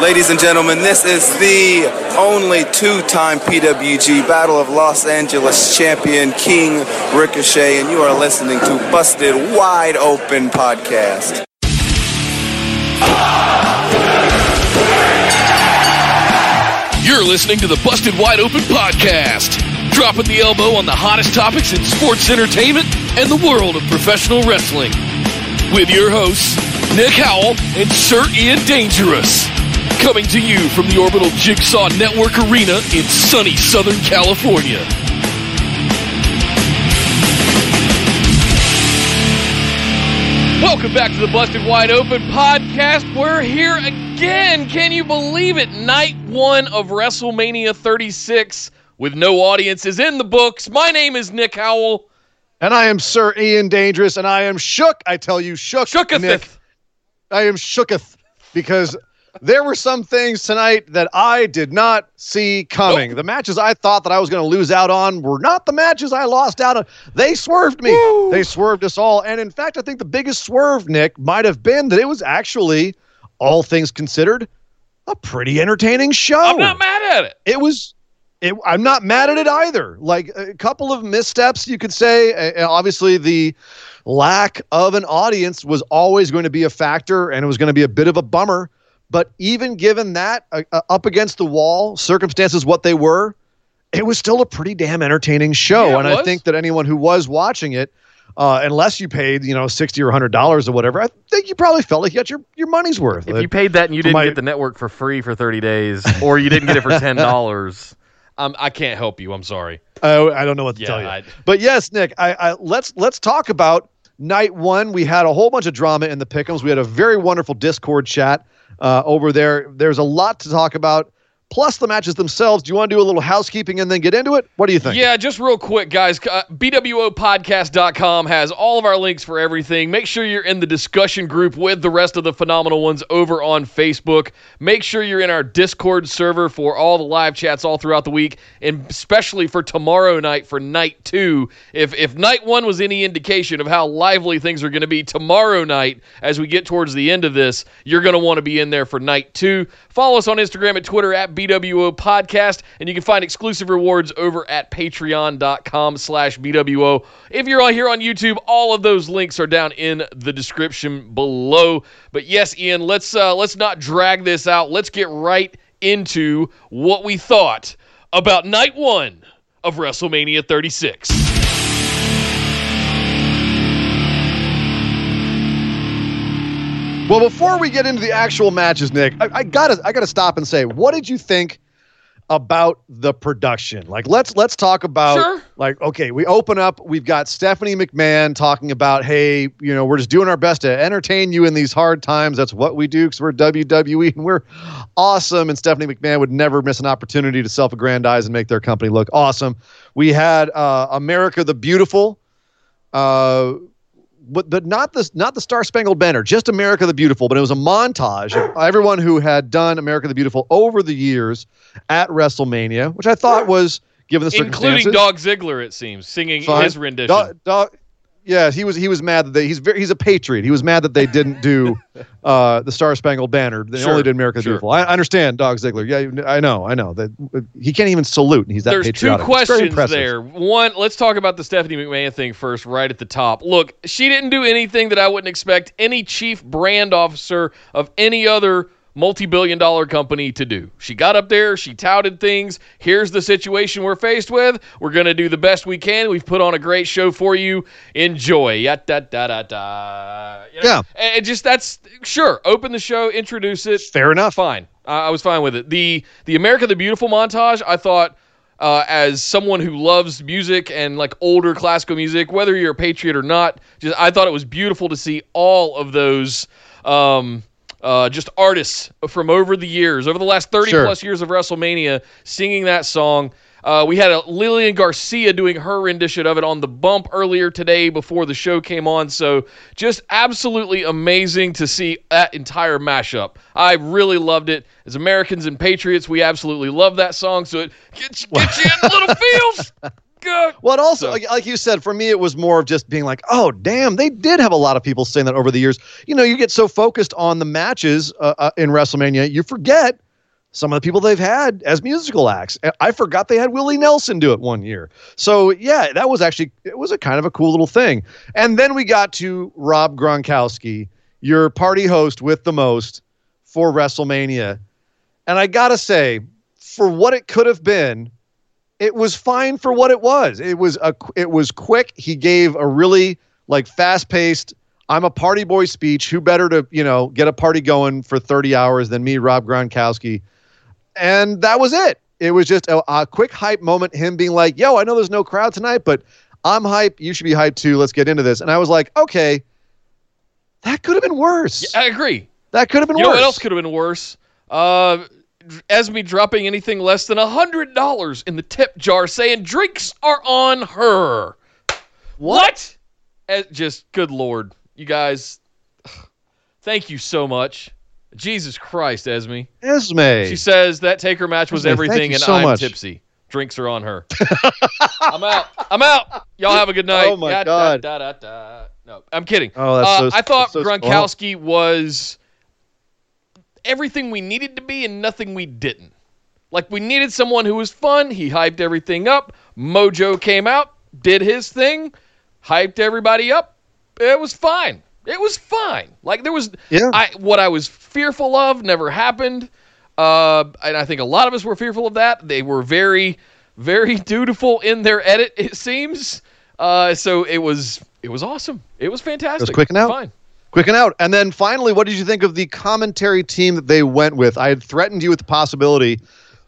Ladies and gentlemen, this is the only two-time PWG Battle of Los Angeles champion, King Ricochet, and you are listening to Busted Wide Open Podcast. You're listening to the Busted Wide Open Podcast, dropping the elbow on the hottest topics in sports entertainment and the world of professional wrestling. With your hosts, Nick Howell and Sir Ian Dangerous. Coming to you from the Orbital Jigsaw Network Arena in sunny Southern California. Welcome back to the Busted Wide Open Podcast. We're here again. Can you believe it? Night one of WrestleMania 36 with no audience is in the books. My name is Nick Howell. And I am Sir Ian Dangerous, and I am shook. I tell you, shook. Shooketh. Nick. I am shooketh because... there were some things tonight that I did not see coming. Nope. The matches I thought that I was going to lose out on were not the matches I lost out on. They swerved me. Woo. They swerved us all. And in fact, I think the biggest swerve, Nick, might have been that it was actually, all things considered, a pretty entertaining show. I'm not mad at it. I'm not mad at it either. Like a couple of missteps, you could say. Obviously, the lack of an audience was always going to be a factor, and it was going to be a bit of a bummer. But even given that, up against the wall, circumstances what they were, it was still a pretty damn entertaining show. Yeah, and I think that anyone who was watching it, unless you paid, $60 or $100 or whatever, I think you probably felt like you got your money's worth. If you paid that and you didn't get the network for free for 30 days, or you didn't get it for $10, I can't help you. I'm sorry. I don't know what to tell you. But yes, Nick, let's talk about night one. We had a whole bunch of drama in the pick'ems. We had a very wonderful Discord chat. Over there, there's a lot to talk about, plus the matches themselves. Do you want to do a little housekeeping and then get into it? What do you think? Yeah, just real quick, guys. BWOpodcast.com has all of our links for everything. Make sure you're in the discussion group with the rest of the phenomenal ones over on Facebook. Make sure you're in our Discord server for all the live chats all throughout the week, and especially for tomorrow night for night two. If night one was any indication of how lively things are going to be tomorrow night as we get towards the end of this, you're going to want to be in there for night two. Follow us on Instagram and Twitter at BWO Podcast, and you can find exclusive rewards over at patreon.com/BWO. If you're here on YouTube, all of those links are down in the description below. But yes, Ian, let's not drag this out. Let's get right into what we thought about night one of WrestleMania 36. Well, before we get into the actual matches, Nick, I gotta stop and say, what did you think about the production? Like, let's talk about, sure. Like, okay, we open up, we've got Stephanie McMahon talking about, hey, we're just doing our best to entertain you in these hard times. That's what we do because we're WWE and we're awesome. And Stephanie McMahon would never miss an opportunity to self-aggrandize and make their company look awesome. We had America the Beautiful. But not the Star-Spangled Banner, just America the Beautiful. But it was a montage of everyone who had done America the Beautiful over the years at WrestleMania, which I thought was, given the circumstances, including Dolph Ziggler, it seems, singing his rendition. Yeah, he was mad that he's a patriot. He was mad that they didn't do the Star-Spangled Banner. They only did America the Beautiful. I understand, Dolph Ziggler. Yeah, I know that he can't even salute, and he's that patriotic. There's two questions there. One, let's talk about the Stephanie McMahon thing first, right at the top. Look, she didn't do anything that I wouldn't expect any chief brand officer of any other multi-billion-dollar company to do. She got up there. She touted things. Here's the situation we're faced with. We're going to do the best we can. We've put on a great show for you. Enjoy. Yeah. And just open the show, introduce it. Fair enough. Fine. I was fine with it. The America the Beautiful montage, I thought, as someone who loves music and like older classical music, whether you're a patriot or not, I thought it was beautiful to see all of those just artists from over the years, over the last 30 plus years of WrestleMania, singing that song. We had Lillian Garcia doing her rendition of it on The Bump earlier today before the show came on. So just absolutely amazing to see that entire mashup. I really loved it. As Americans and patriots, we absolutely love that song. So it gets you in little feels. God. Well, and also, like you said, for me, it was more of just being like, oh, damn, they did have a lot of people saying that over the years. You know, you get so focused on the matches in WrestleMania, you forget some of the people they've had as musical acts. I forgot they had Willie Nelson do it one year. So, yeah, that was actually, it was a kind of a cool little thing. And then we got to Rob Gronkowski, your party host with the most for WrestleMania. And I got to say, for what it could have been, it was fine for what it was. It was quick. He gave a really like fast-paced, I'm a party boy speech. Who better to, you know, get a party going for 30 hours than me, Rob Gronkowski. And that was it. It was just a quick hype moment, him being like, yo, I know there's no crowd tonight, but I'm hype. You should be hype too. Let's get into this. And I was like, okay, that could have been worse. Yeah, I agree. That could have been worse. You know what else could have been worse? Esme dropping anything less than $100 in the tip jar, saying drinks are on her. What? Just good Lord, you guys. Thank you so much. Jesus Christ, Esme. She says that Taker match was everything, and I'm tipsy. Drinks are on her. I'm out. Y'all have a good night. Oh my God. No, I'm kidding. Oh, that's I thought that's Gronkowski was everything we needed to be and nothing we didn't. Like, we needed someone who was fun. He hyped everything up. Mojo came out, did his thing, hyped everybody up. It was fine. Like, there was what I was fearful of never happened. And I think a lot of us were fearful of that. They were very, very dutiful in their edit, it seems. So it was awesome. It was fantastic. It was quick and out. Fine. Quick and out. And then finally, what did you think of the commentary team that they went with? I had threatened you with the possibility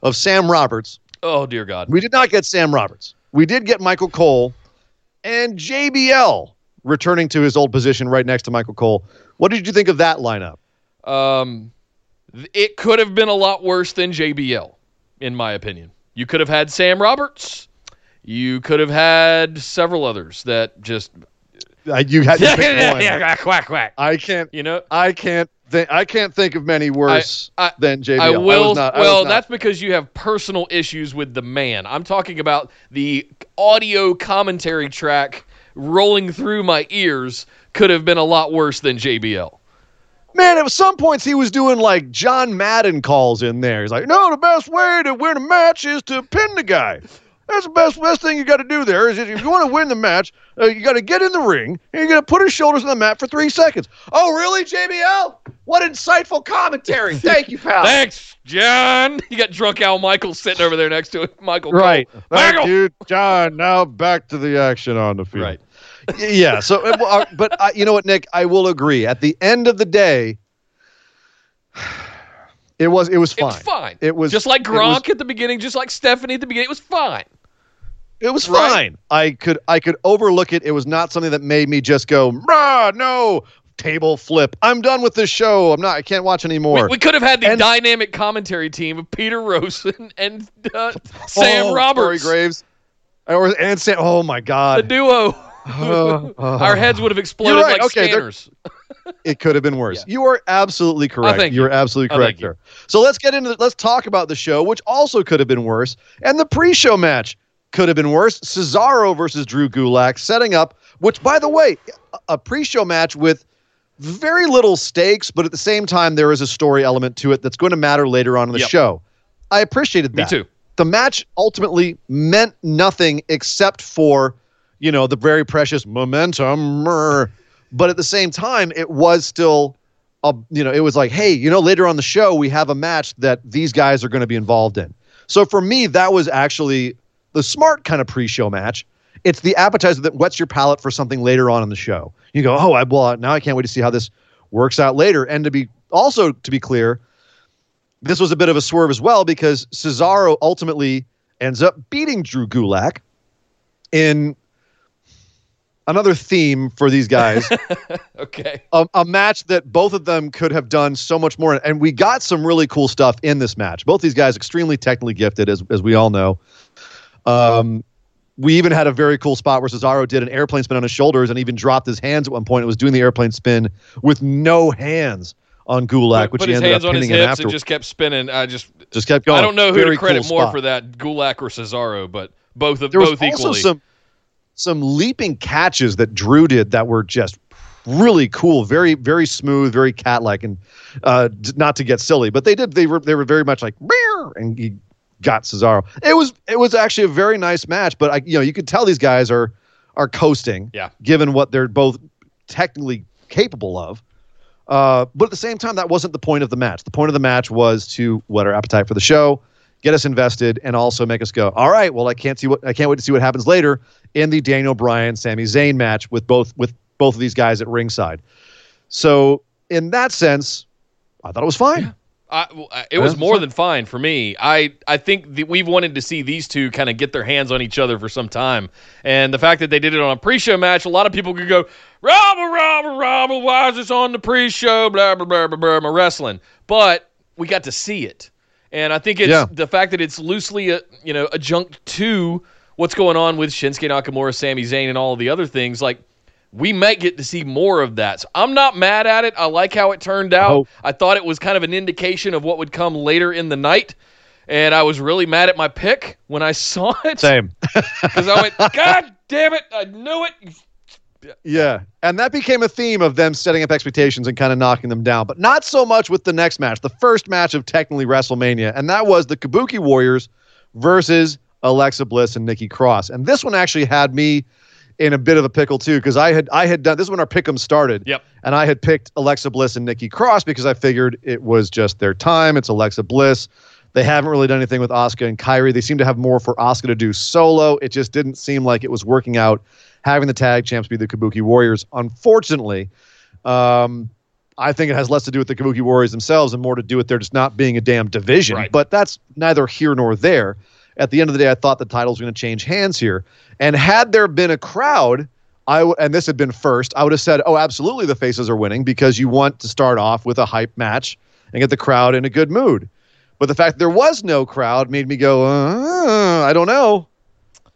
of Sam Roberts. Oh, dear God. We did not get Sam Roberts. We did get Michael Cole and JBL returning to his old position right next to Michael Cole. What did you think of that lineup? It could have been a lot worse than JBL, in my opinion. You could have had Sam Roberts. You could have had several others that just... you had to pick one. Yeah, quack, quack. I can't think of many worse than JBL. That's because you have personal issues with the man. I'm talking about the audio commentary track rolling through my ears could have been a lot worse than JBL. Man, at some points he was doing like John Madden calls in there. He's like, no, the best way to win a match is to pin the guy. That's the best thing you got to do there is if you want to win the match, you got to get in the ring and you got to put his shoulders on the mat for 3 seconds. Oh, really, JBL? What insightful commentary. Thank you, pal. Thanks, John. You got drunk Al Michaels sitting over there next to him. Michael. Right. Cole. Thank you, John. Now back to the action on the field. Right. Yeah. So, but you know what, Nick? I will agree. At the end of the day, it was fine. It was fine. It was just like Gronk at the beginning, just like Stephanie at the beginning. It was fine. It was fine. I could overlook it. It was not something that made me just go, rah, no, table flip. I'm done with this show. I can't watch anymore. We could have had the dynamic commentary team of Peter Rosen and Sam Roberts. Corey Graves. And Sam. Oh, my God. The duo. Our heads would have exploded right, like scanners. It could have been worse. Yeah. You are absolutely correct. You're absolutely correct there. So let's talk about the show, which also could have been worse. And the pre-show match could have been worse. Cesaro versus Drew Gulak setting up, which, by the way, a pre-show match with very little stakes, but at the same time, there is a story element to it that's going to matter later on in the show. I appreciated that. Me too. The match ultimately meant nothing except for, you know, the very precious momentum. But at the same time, it was still, you know, it was like, hey, you know, later on the show, we have a match that these guys are going to be involved in. So for me, that was actually the smart kind of pre-show match. It's the appetizer that whets your palate for something later on in the show. You go, oh, now I can't wait to see how this works out later. And to be clear, this was a bit of a swerve as well because Cesaro ultimately ends up beating Drew Gulak in another theme for these guys. Okay. A match that both of them could have done so much more. And we got some really cool stuff in this match. Both these guys extremely technically gifted, as we all know. We even had a very cool spot where Cesaro did an airplane spin on his shoulders and even dropped his hands at one point. It was doing the airplane spin with no hands on Gulak, which he ended up pinning him after. It just kept spinning. I just kept going. I don't know who to credit more for that, Gulak or Cesaro, but Both of both equally. There was also some leaping catches that Drew did that were just really cool, very very smooth, very cat-like, and not to get silly, but they were very much like Bear! And he got Cesaro. It was actually a very nice match, but you could tell these guys are coasting, given what they're both technically capable of. But at the same time, that wasn't the point of the match. The point of the match was to whet our appetite for the show, get us invested, and also make us go, all right, well, I can't wait to see what happens later in the Daniel Bryan, Sami Zayn match with both of these guys at ringside. So in that sense, I thought it was fine. Yeah. It was more than fine for me. I think that we've wanted to see these two kind of get their hands on each other for some time. And the fact that they did it on a pre-show match, a lot of people could go, rabble, why is this on the pre-show, blah, blah, blah, wrestling. But we got to see it. And I think it's the fact that it's loosely adjunct to what's going on with Shinsuke Nakamura, Sami Zayn, and all the other things, like, we might get to see more of that. So I'm not mad at it. I like how it turned out. I thought it was kind of an indication of what would come later in the night, and I was really mad at my pick when I saw it. Same. Because I went, God damn it, I knew it. Yeah, and that became a theme of them setting up expectations and kind of knocking them down, but not so much with the next match, the first match of technically WrestleMania, and that was the Kabuki Warriors versus Alexa Bliss and Nikki Cross. And this one actually had me in a bit of a pickle too, because I had done this is when our pick'em started. Yep. And I had picked Alexa Bliss and Nikki Cross because I figured it was just their time. It's Alexa Bliss. They haven't really done anything with Asuka and Kairi. They seem to have more for Asuka to do solo. It just didn't seem like it was working out having the tag champs be the Kabuki Warriors. Unfortunately, I think it has less to do with the Kabuki Warriors themselves and more to do with there just not being a damn division. Right. But that's neither here nor there. At the end of the day, I thought the titles were going to change hands here. And had there been a crowd, and this had been first, I would have said, oh, absolutely the faces are winning because you want to start off with a hype match and get the crowd in a good mood. But the fact that there was no crowd made me go, I don't know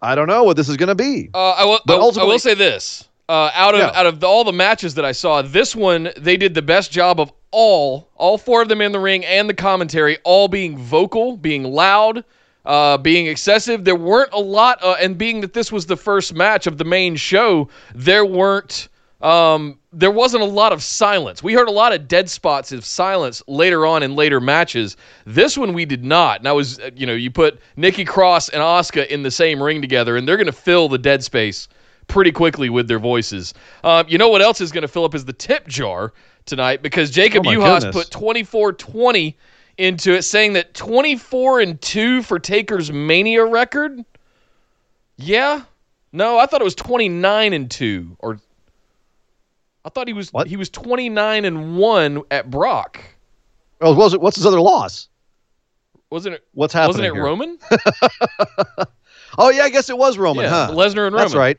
what this is going to be. I will say this. Out of all the matches that I saw, this one, they did the best job of all four of them in the ring and the commentary, all being vocal, being loud, being excessive. There weren't a lot, and being that this was the first match of the main show, there wasn't a lot of silence. We heard a lot of dead spots of silence later on in later matches. This one we did not, and I was, you put Nikki Cross and Asuka in the same ring together, and they're going to fill the dead space pretty quickly with their voices. You know what else is going to fill up is the tip jar tonight, because Jacob Uhas put 24-20 into it, saying that 24-2 for Taker's Mania record. Yeah, no, I thought it was 29-2, or I thought he was 29-1 at Brock. Oh, was it? What's his other loss? Wasn't it? What's happening? Wasn't it here? Roman? Oh yeah, I guess it was Roman. Yeah, Lesnar and Roman. That's right.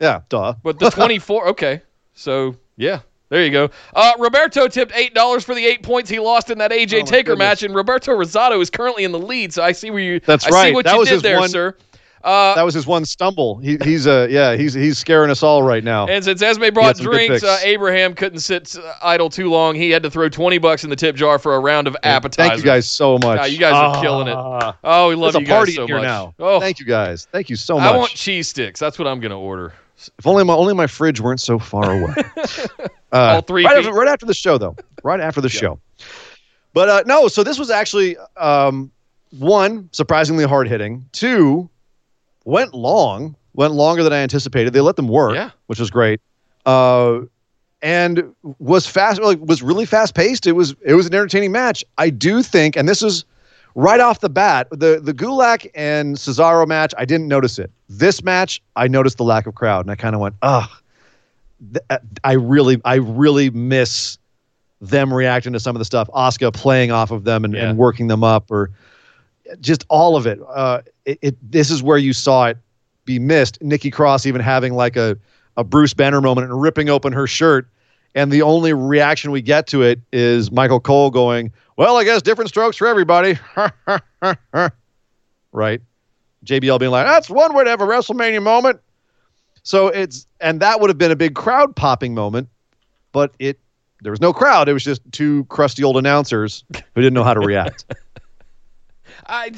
Yeah, duh. But the 24. Okay, so yeah. There you go. Roberto tipped $8 for the 8 points he lost in that AJ Taker match, and Roberto Rosado is currently in the lead. So I see where you. That's right. I see what that you was did his there, one, sir. That was his one stumble. He's scaring us all right now. And since Esme brought drinks, Abraham couldn't sit idle too long. He had to throw $20 in the tip jar for a round of appetizers. Thank you guys so much. You guys are killing it. Oh, we love you guys so much. There's a party here now. Oh, thank you guys. Thank you so much. I want cheese sticks. That's what I'm going to order. If only my fridge weren't so far away. All 3 feet. Right after the show, though. Right after the show. But no, so this was actually, one, surprisingly hard-hitting. Two, went longer than I anticipated. They let them work, which was great. And was really fast-paced. It was an entertaining match. I do think, and this is right off the bat, the Gulak and Cesaro match, I didn't notice it. This match, I noticed the lack of crowd, and I kind of went, ugh. I really miss them reacting to some of the stuff. Asuka playing off of them and working them up, or just all of it. This is where you saw it be missed. Nikki Cross even having like a Bruce Banner moment and ripping open her shirt. And the only reaction we get to it is Michael Cole going, well, I guess different strokes for everybody. Right. JBL being like, that's one way to have a WrestleMania moment. So that would have been a big crowd popping moment, but there was no crowd. It was just two crusty old announcers who didn't know how to react.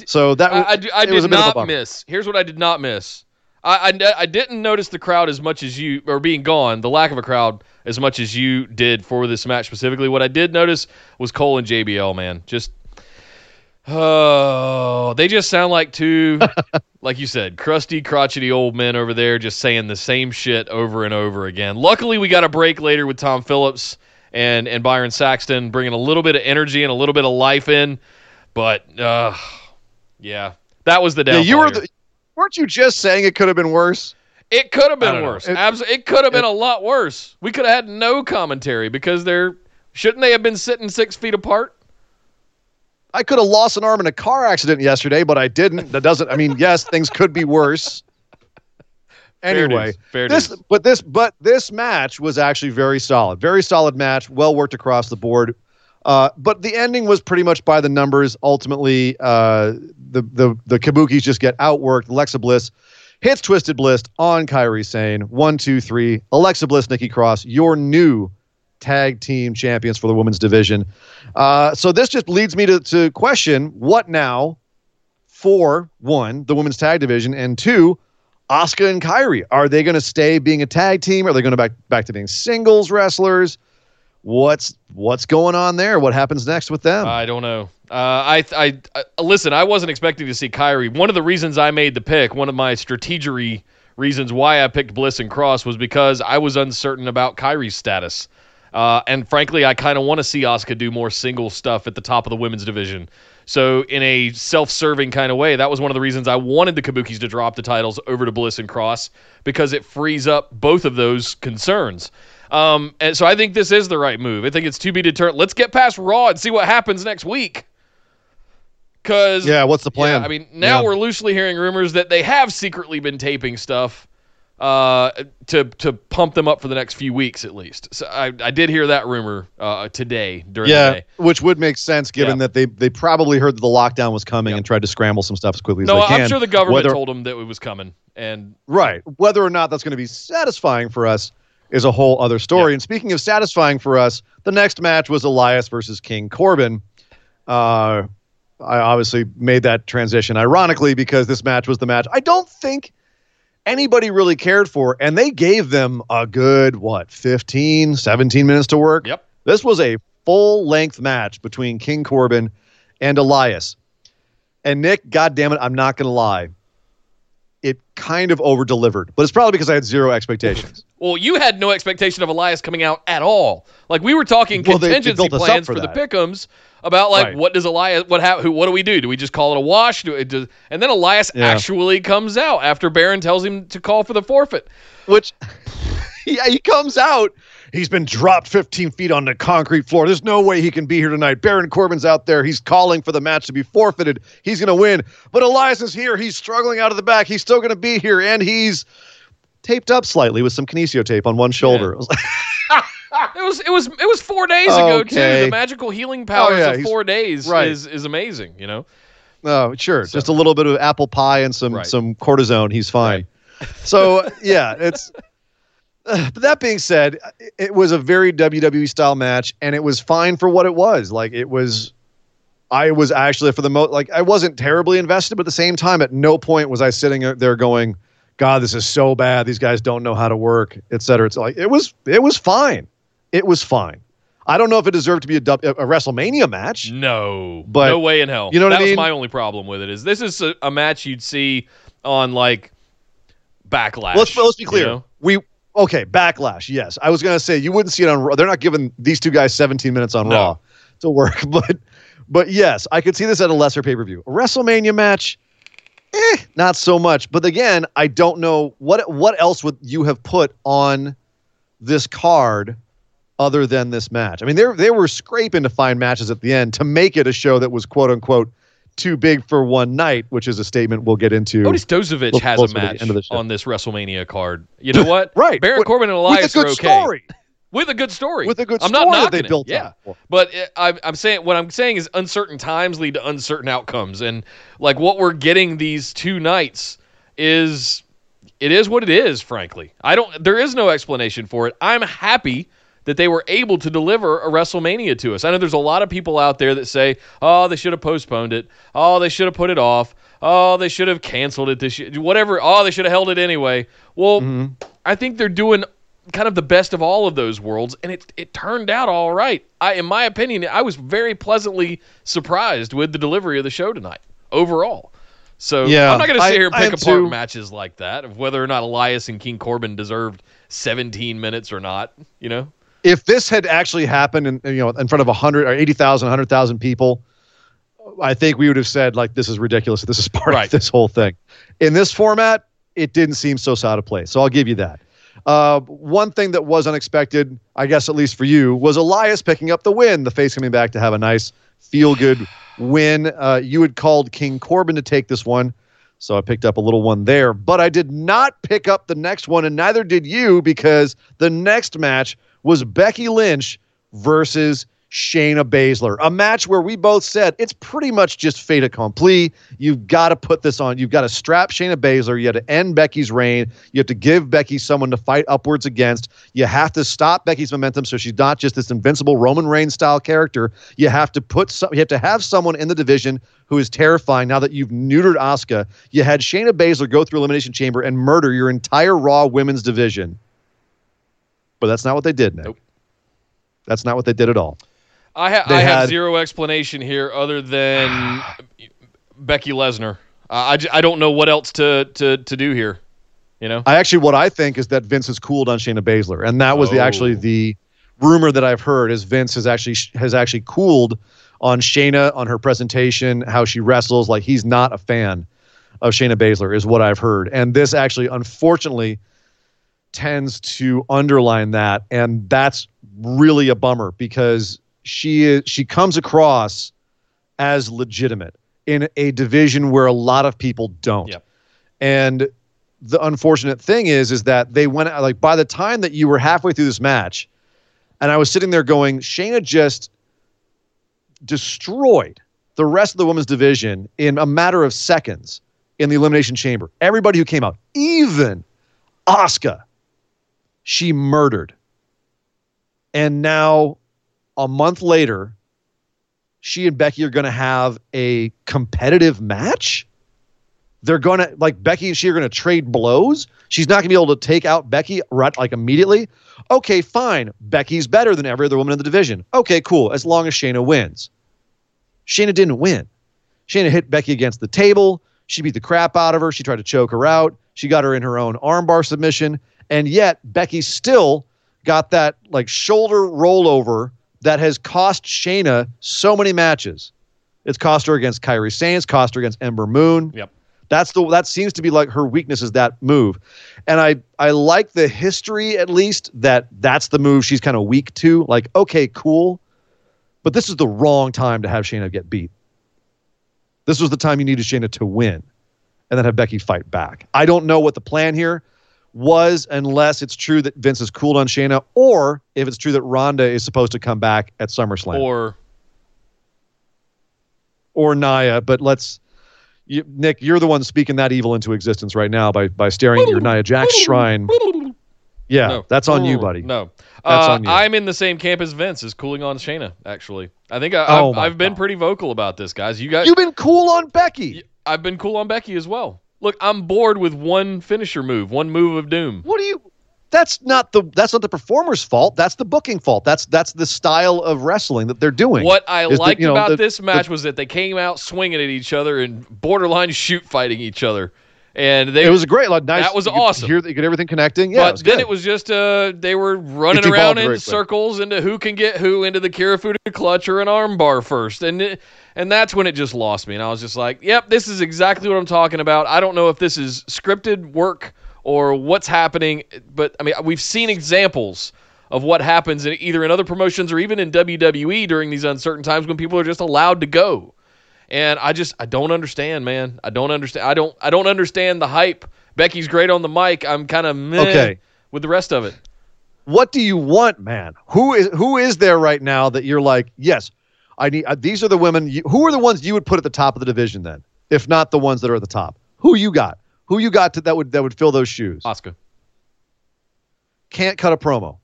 So that was a bit of a bummer. Here's what I did not miss. I didn't notice the crowd as much as you, or being gone, the lack of a crowd as much as you did for this match specifically. What I did notice was Cole and JBL, man. Just, oh, they just sound like two, like you said, crusty, crotchety old men over there just saying the same shit over and over again. Luckily, we got a break later with Tom Phillips and Byron Saxton bringing a little bit of energy and a little bit of life in. But, yeah, that was the downfall. Yeah, weren't you just saying it could have been worse? It could have been worse. It could have been a lot worse. We could have had no commentary because shouldn't they have been sitting 6 feet apart? I could have lost an arm in a car accident yesterday, but I didn't. That doesn't. I mean, yes, things could be worse. Anyway, this match was actually very solid. Very solid match. Well worked across the board. But the ending was pretty much by the numbers. Ultimately, the Kabukis just get outworked. Alexa Bliss hits Twisted Bliss on Kairi Sane. 1, 2, 3. Alexa Bliss, Nikki Cross, your new tag team champions for the women's division. So this just leads me to question what now for, one, the women's tag division, and two, Asuka and Kairi. Are they going to stay being a tag team? Are they going to back to being singles wrestlers? What's going on there? What happens next with them? I don't know. Listen, I wasn't expecting to see Kairi. One of the reasons I made the pick, one of my strategery reasons why I picked Bliss and Cross, was because I was uncertain about Kairi's status. And frankly, I kind of want to see Asuka do more single stuff at the top of the women's division. So in a self-serving kind of way, that was one of the reasons I wanted the Kabukis to drop the titles over to Bliss and Cross, because it frees up both of those concerns. And so I think this is the right move. I think it's to be determined. Let's get past Raw and see what happens next week. What's the plan? Yeah, I mean, now we're loosely hearing rumors that they have secretly been taping stuff to pump them up for the next few weeks at least. So I did hear that rumor today during the day. Yeah, which would make sense given that they probably heard that the lockdown was coming and tried to scramble some stuff as quickly as they can. No, I'm sure the government told them that it was coming. Right. Whether or not that's going to be satisfying for us is a whole other story. Yeah. And speaking of satisfying for us, the next match was Elias versus King Corbin. I obviously made that transition ironically because this match was the match I don't think anybody really cared for, and they gave them a good, 15, 17 minutes to work? Yep. This was a full-length match between King Corbin and Elias. And Nick, goddammit, I'm not going to lie, it kind of over-delivered, but it's probably because I had zero expectations. Well, you had no expectation of Elias coming out at all. Like, we were talking contingency plans for the pick'ems about, like, right. What does Elias, what do we do? Do we just call it a wash? And then Elias actually comes out after Baron tells him to call for the forfeit. Which, he comes out. He's been dropped 15 feet on the concrete floor. There's no way he can be here tonight. Baron Corbin's out there. He's calling for the match to be forfeited. He's going to win. But Elias is here. He's struggling out of the back. He's still going to be here. And he's taped up slightly with some kinesio tape on one shoulder. Yeah. It was 4 days ago, too. The magical healing powers of 4 days is amazing, you know? Oh, sure. So. Just a little bit of apple pie and some cortisone. He's fine. Right. So, it's... But that being said, it was a very WWE-style match, and it was fine for what it was. Like, it was... I was actually, for the most... Like, I wasn't terribly invested, but at the same time, at no point was I sitting there going, God, this is so bad. These guys don't know how to work, et cetera. It's like, it was fine. It was fine. I don't know if it deserved to be a WrestleMania match. No. But no way in hell. You know what I mean? That was my only problem with it, is this is a match you'd see on, like, Backlash. Let's be clear. You know? Okay, Backlash, yes. I was going to say, you wouldn't see it on Raw. They're not giving these two guys 17 minutes on Raw to work. But yes, I could see this at a lesser pay-per-view. A WrestleMania match, not so much. But again, I don't know what else would you have put on this card other than this match. I mean, they were scraping to find matches at the end to make it a show that was, quote-unquote, too big for one night, which is a statement we'll get into. Otis Dozovich has a match on this WrestleMania card. You know what? Right. Baron Corbin and Elias are okay. With a good story. I'm not knocking it. Yeah. But what I'm saying is uncertain times lead to uncertain outcomes. And like what we're getting these two nights is what it is, frankly. There is no explanation for it. I'm happy that they were able to deliver a WrestleMania to us. I know there's a lot of people out there that say, oh, they should have postponed it. Oh, they should have put it off. Oh, they should have canceled it this year. Whatever. Oh, they should have held it anyway. Well, I think they're doing kind of the best of all of those worlds, and it turned out all right. In my opinion, I was very pleasantly surprised with the delivery of the show tonight overall. So yeah, I'm not going to sit here and pick apart matches like that of whether or not Elias and King Corbin deserved 17 minutes or not, you know? If this had actually happened in front of 100 or 80,000, 100,000 people, I think we would have said, like, this is ridiculous. This is part of this whole thing. In this format, it didn't seem so out of place. So I'll give you that. One thing that was unexpected, I guess at least for you, was Elias picking up the win. The face coming back to have a nice feel-good win. You had called King Corbin to take this one, so I picked up a little one there. But I did not pick up the next one, and neither did you, because the next match was Becky Lynch versus Shayna Baszler, a match where we both said it's pretty much just fait accompli. You've got to put this on. You've got to strap Shayna Baszler. You have to end Becky's reign. You have to give Becky someone to fight upwards against. You have to stop Becky's momentum so she's not just this invincible Roman Reigns style character. You have to have someone in the division who is terrifying. Now that you've neutered Asuka, you had Shayna Baszler go through Elimination Chamber and murder your entire Raw women's division. But that's not what they did, Nick. Nope. That's not what they did at all. I have zero explanation here other than Becky Lesnar. I don't know what else to do here. You know, what I think is that Vince has cooled on Shayna Baszler, and that was the rumor that I've heard is Vince has actually cooled on Shayna, on her presentation, how she wrestles. Like, he's not a fan of Shayna Baszler is what I've heard, and this actually unfortunately tends to underline that, and that's really a bummer because she comes across as legitimate in a division where a lot of people don't. Yep. And the unfortunate thing is that they went out, like, by the time that you were halfway through this match, and I was sitting there going, Shayna just destroyed the rest of the women's division in a matter of seconds in the Elimination Chamber. Everybody who came out, even Asuka, she murdered. And now, a month later, she and Becky are going to have a competitive match. They're going to, like, Becky and she are going to trade blows. She's not going to be able to take out Becky right, like, immediately. Okay, fine. Becky's better than every other woman in the division. Okay, cool. As long as Shayna wins. Shayna didn't win. Shayna hit Becky against the table. She beat the crap out of her. She tried to choke her out. She got her in her own armbar submission. And yet, Becky still got that, like, shoulder rollover that has cost Shayna so many matches. It's cost her against Kairi Sane. It's cost her against Ember Moon. Yep. That seems to be, like, her weakness is that move. And I like the history, at least, that's the move she's kind of weak to. Like, okay, cool. But this is the wrong time to have Shayna get beat. This was the time you needed Shayna to win and then have Becky fight back. I don't know what the plan here was, unless it's true that Vince is cooled on Shayna, or if it's true that Ronda is supposed to come back at SummerSlam. Or Nia, but Nick, you're the one speaking that evil into existence right now by staring at your Nia Jax shrine. Yeah, no. That's on you, buddy. No. That's on you. I'm in the same camp as Vince, is cooling on Shayna, actually. I think I've been pretty vocal about this, guys. You've been cool on Becky. I've been cool on Becky as well. Look, I'm bored with one finisher move, one move of doom. That's not the performer's fault. That's the booking fault. That's the style of wrestling that they're doing. What I liked about this match was that they came out swinging at each other and borderline shoot fighting each other. And it was a great, like, nice. That was awesome. You get everything connecting. Yeah, but then it was just they were running around in circles into who can get who into the Kirifuda clutch or an armbar first, and that's when it just lost me. And I was just like, "Yep, this is exactly what I'm talking about." I don't know if this is scripted work or what's happening, but I mean, we've seen examples of what happens either in other promotions or even in WWE during these uncertain times when people are just allowed to go. And I don't understand, man. I don't understand the hype. Becky's great on the mic. I'm kind of meh with the rest of it. What do you want, man? Who is there right now that you're like, yes, I need? These are the women. Who are the ones you would put at the top of the division then, if not the ones that are at the top? Who you got that would fill those shoes? Asuka. Can't cut a promo.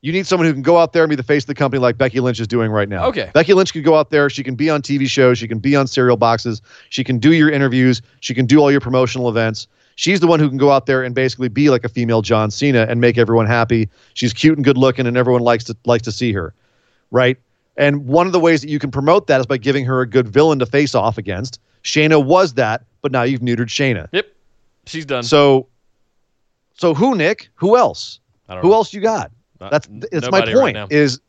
You need someone who can go out there and be the face of the company like Becky Lynch is doing right now. Okay. Becky Lynch can go out there. She can be on TV shows. She can be on cereal boxes. She can do your interviews. She can do all your promotional events. She's the one who can go out there and basically be like a female John Cena and make everyone happy. She's cute and good looking, and everyone likes to see her, right? And one of the ways that you can promote that is by giving her a good villain to face off against. Shayna was that, but now you've neutered Shayna. Yep, she's done. So who, Nick? Who else? I don't know. Who else you got? That's my point. Right is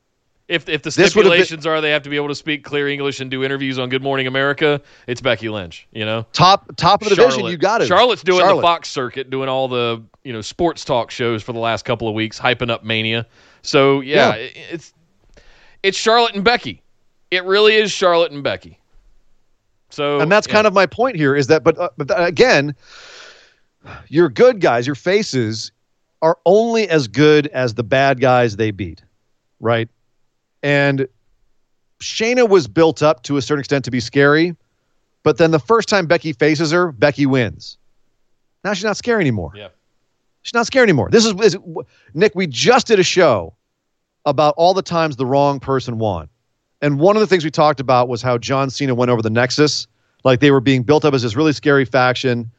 if the stipulations are they have to be able to speak clear English and do interviews on Good Morning America, it's Becky Lynch. You know, top of the division. You got it. Charlotte's doing the Fox circuit, doing all the sports talk shows for the last couple of weeks, hyping up Mania. So yeah. It's Charlotte and Becky. It really is Charlotte and Becky. So and that's kind of my point here is that, but again, your good guys, your faces, are only as good as the bad guys they beat, right? And Shayna was built up to a certain extent to be scary, but then the first time Becky faces her, Becky wins. Now she's not scary anymore. Yeah, she's not scary anymore. This is Nick, we just did a show about all the times the wrong person won. And one of the things we talked about was how John Cena went over the Nexus. Like they were being built up as this really scary faction,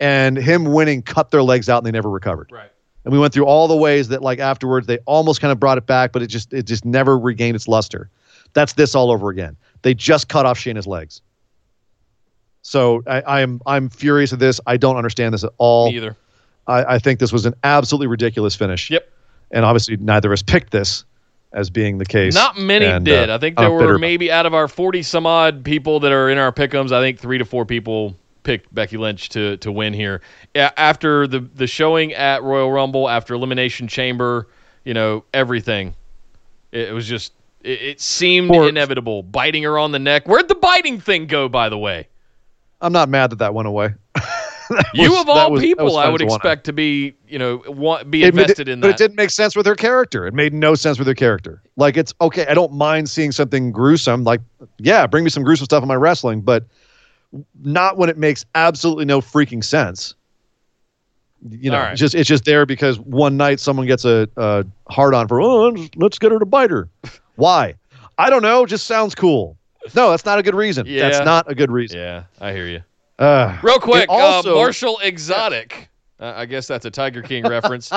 and him winning cut their legs out and they never recovered. Right. And we went through all the ways that, like, afterwards they almost kind of brought it back, but it just never regained its luster. That's this all over again. They just cut off Shayna's legs. So I'm furious at this. I don't understand this at all. Me either. I think this was an absolutely ridiculous finish. Yep. And obviously neither of us picked this as being the case. Not many did. I think there were maybe out of our 40-some-odd people that are in our pick-ems, I think 3 to 4 people picked Becky Lynch to win here. After the showing at Royal Rumble, after Elimination Chamber, everything. It was just, it seemed inevitable. Biting her on the neck. Where'd the biting thing go, by the way? I'm not mad that went away. I would expect to be, be invested in that. But it didn't make sense with her character. It made no sense with her character. Like, it's okay, I don't mind seeing something gruesome. Like, yeah, bring me some gruesome stuff in my wrestling, but not when it makes absolutely no freaking sense. Right. It's just there because one night someone gets a hard on for, let's get her to bite her. Why? I don't know. Just sounds cool. No, that's not a good reason. Yeah. That's not a good reason. Yeah, I hear you. Real quick, Marshall Exotic. I guess that's a Tiger King reference.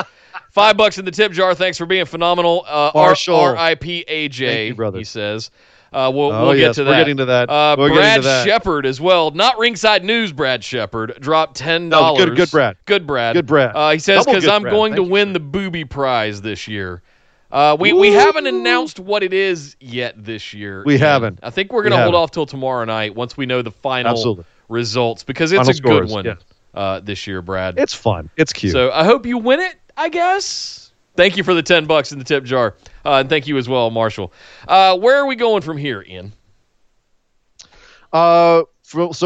$5 in the tip jar. Thanks for being phenomenal. Marshall. R.I.P. AJ, brother. He says. We'll get to that. We're getting to that. Brad Shepard as well. Not ringside news, Brad Shepard. Dropped $10. No, good Brad. Good Brad. Good Brad. He says, because I'm going to win the booby prize this year. We haven't announced what it is yet this year. We haven't. I think we're going to hold off till tomorrow night once we know the final. Absolutely. Results because it's a good one this year, Brad. It's fun. It's cute. So I hope you win it, I guess. Thank you for the $10 in the tip jar. And thank you as well, Marshall. Where are we going from here, Ian? So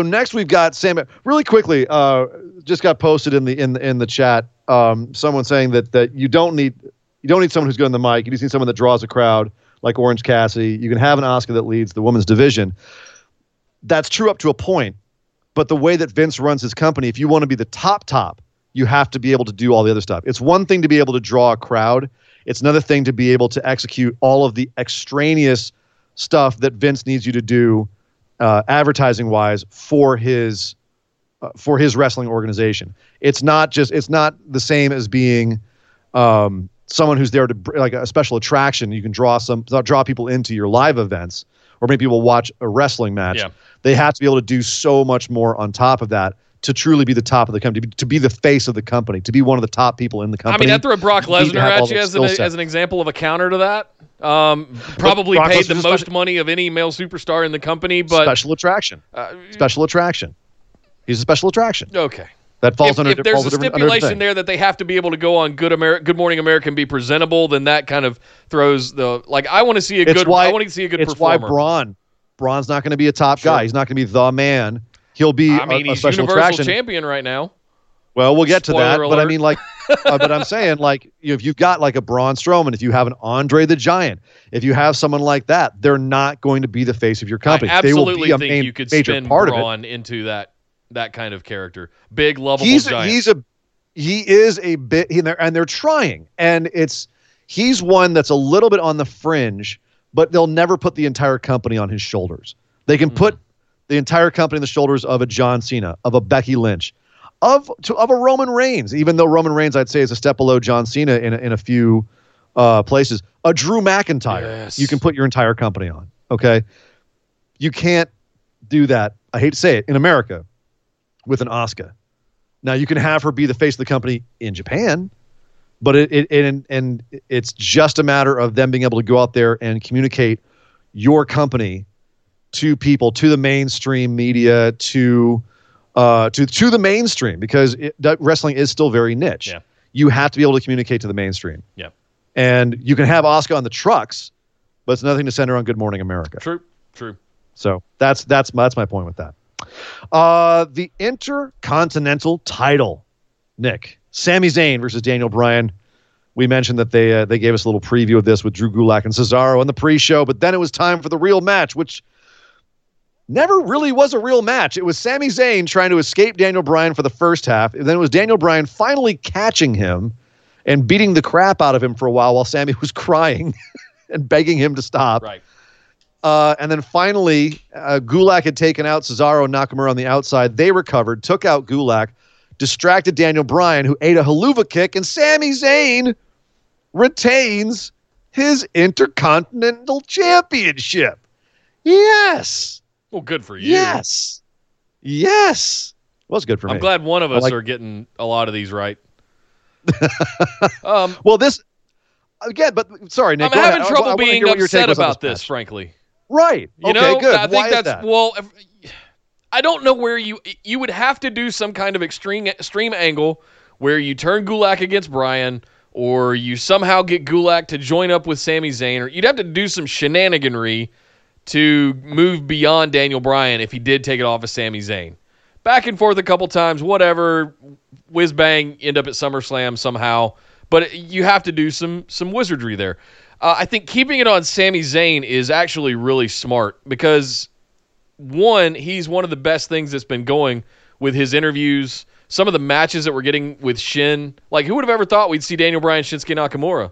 next we've got Sam. Really quickly, just got posted in the chat. Someone saying that you don't need someone who's good on the mic. You just need someone that draws a crowd, like Orange Cassidy. You can have an Asuka that leads the women's division. That's true up to a point. But the way that Vince runs his company, if you want to be the top, you have to be able to do all the other stuff. It's one thing to be able to draw a crowd. It's another thing to be able to execute all of the extraneous stuff that Vince needs you to do advertising-wise for his wrestling organization. It's not the same as being someone who's there to like a special attraction. You can draw people into your live events. Or maybe people watch a wrestling match. Yeah. They have to be able to do so much more on top of that to truly be the top of the company, to be the face of the company, to be one of the top people in the company. I mean, I throw Brock Lesnar at you as an example of a counter to that. Probably paid the most money of any male superstar in the company, but special attraction. He's a special attraction. Okay. That falls under. If there's a stipulation there that they have to be able to go on Good Morning America and be presentable, then that kind of throws the like. I want to see a good. It's performer. Why Braun's not going to be a top guy. He's not going to be the man. He'll be. I mean, he's special universal attraction champion right now. Well, we'll get to that. Alert. But I mean, like, but I'm saying, like, if you've got like a Braun Strowman, if you have an Andre the Giant, if you have someone like that, they're not going to be the face of your company. I absolutely think you could spin Braun into that. That kind of character, big lovable giant. He is a bit, and they're trying, and it's he's one that's a little bit on the fringe, but they'll never put the entire company on his shoulders. They can put the entire company on the shoulders of a John Cena, of a Becky Lynch, of a Roman Reigns, even though Roman Reigns, I'd say, is a step below John Cena in a few places. A Drew McIntyre, you can put your entire company on, okay? You can't do that, I hate to say it, in America with an Asuka. Now, you can have her be the face of the company in Japan, but it's just a matter of them being able to go out there and communicate your company to people, to the mainstream media, to the mainstream, because wrestling is still very niche. Yeah. You have to be able to communicate to the mainstream. Yeah. And you can have Asuka on the trucks, but it's nothing to send her on Good Morning America. True. So that's my point with that. The Intercontinental title, Nick. Sami Zayn versus Daniel Bryan. We mentioned that they gave us a little preview of this with Drew Gulak and Cesaro on the pre-show, but then it was time for the real match, which never really was a real match. It was Sami Zayn trying to escape Daniel Bryan for the first half, and then it was Daniel Bryan finally catching him and beating the crap out of him for a while Sami was crying and begging him to stop. Right. And then finally, Gulak had taken out Cesaro and Nakamura on the outside. They recovered, took out Gulak, distracted Daniel Bryan, who ate a haluva kick, and Sami Zayn retains his Intercontinental Championship. Yes. Well, good for you. Yes. Well, it's good for me. I'm glad one of us are getting a lot of these right. Nick, I'm having trouble being upset about this, frankly. Right. Good. I think that's that? Well, I don't know where you would have to do some kind of extreme angle where you turn Gulak against Bryan, or you somehow get Gulak to join up with Sami Zayn, or you'd have to do some shenaniganry to move beyond Daniel Bryan if he did take it off of Sami Zayn. Back and forth a couple times, whatever. Whiz bang, end up at SummerSlam somehow. But you have to do some wizardry there. I think keeping it on Sami Zayn is actually really smart because, one, he's one of the best things that's been going with his interviews, some of the matches that we're getting with Shin. Like, who would have ever thought we'd see Daniel Bryan, Shinsuke Nakamura?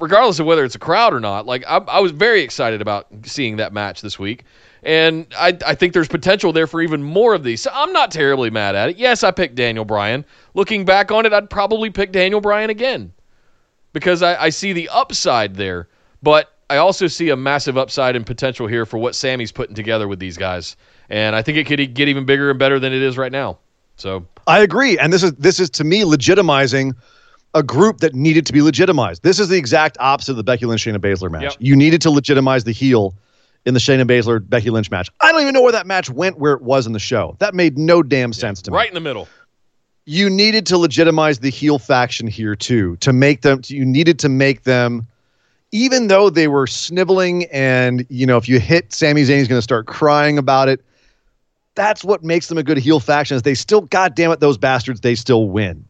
Regardless of whether it's a crowd or not, like I was very excited about seeing that match this week. And I think there's potential there for even more of these. So I'm not terribly mad at it. Yes, I picked Daniel Bryan. Looking back on it, I'd probably pick Daniel Bryan again because I see the upside there. But I also see a massive upside and potential here for what Sami's putting together with these guys. And I think it could get even bigger and better than it is right now. So I agree. And this is to me legitimizing a group that needed to be legitimized. This is the exact opposite of the Becky Lynch Shayna Baszler match. Yep. You needed to legitimize the heel in the Shayna Baszler-Becky Lynch match. I don't even know where that match went, where it was in the show. That made no damn sense to me. Right in the middle. You needed to legitimize the heel faction here, too, to make them, even though they were sniveling and, if you hit Sami Zayn, he's going to start crying about it. That's what makes them a good heel faction is they still, goddammit, those bastards, they still win.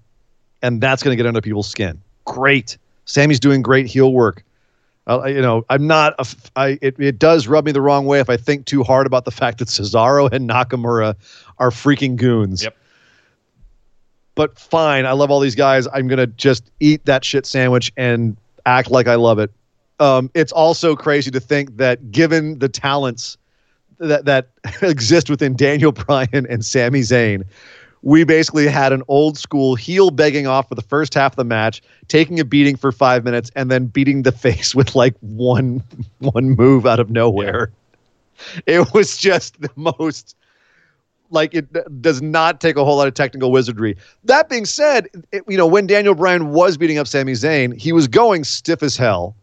And that's going to get under people's skin. Great. Sami's doing great heel work. It does rub me the wrong way if I think too hard about the fact that Cesaro and Nakamura are freaking goons. Yep. But fine, I love all these guys. I'm going to just eat that shit sandwich and act like I love it. It's also crazy to think that given the talents that exist within Daniel Bryan and Sami Zayn, we basically had an old school heel begging off for the first half of the match, taking a beating for 5 minutes, and then beating the face with like one move out of nowhere. Yeah. It was just the most, it does not take a whole lot of technical wizardry. That being said, when Daniel Bryan was beating up Sami Zayn, he was going stiff as hell,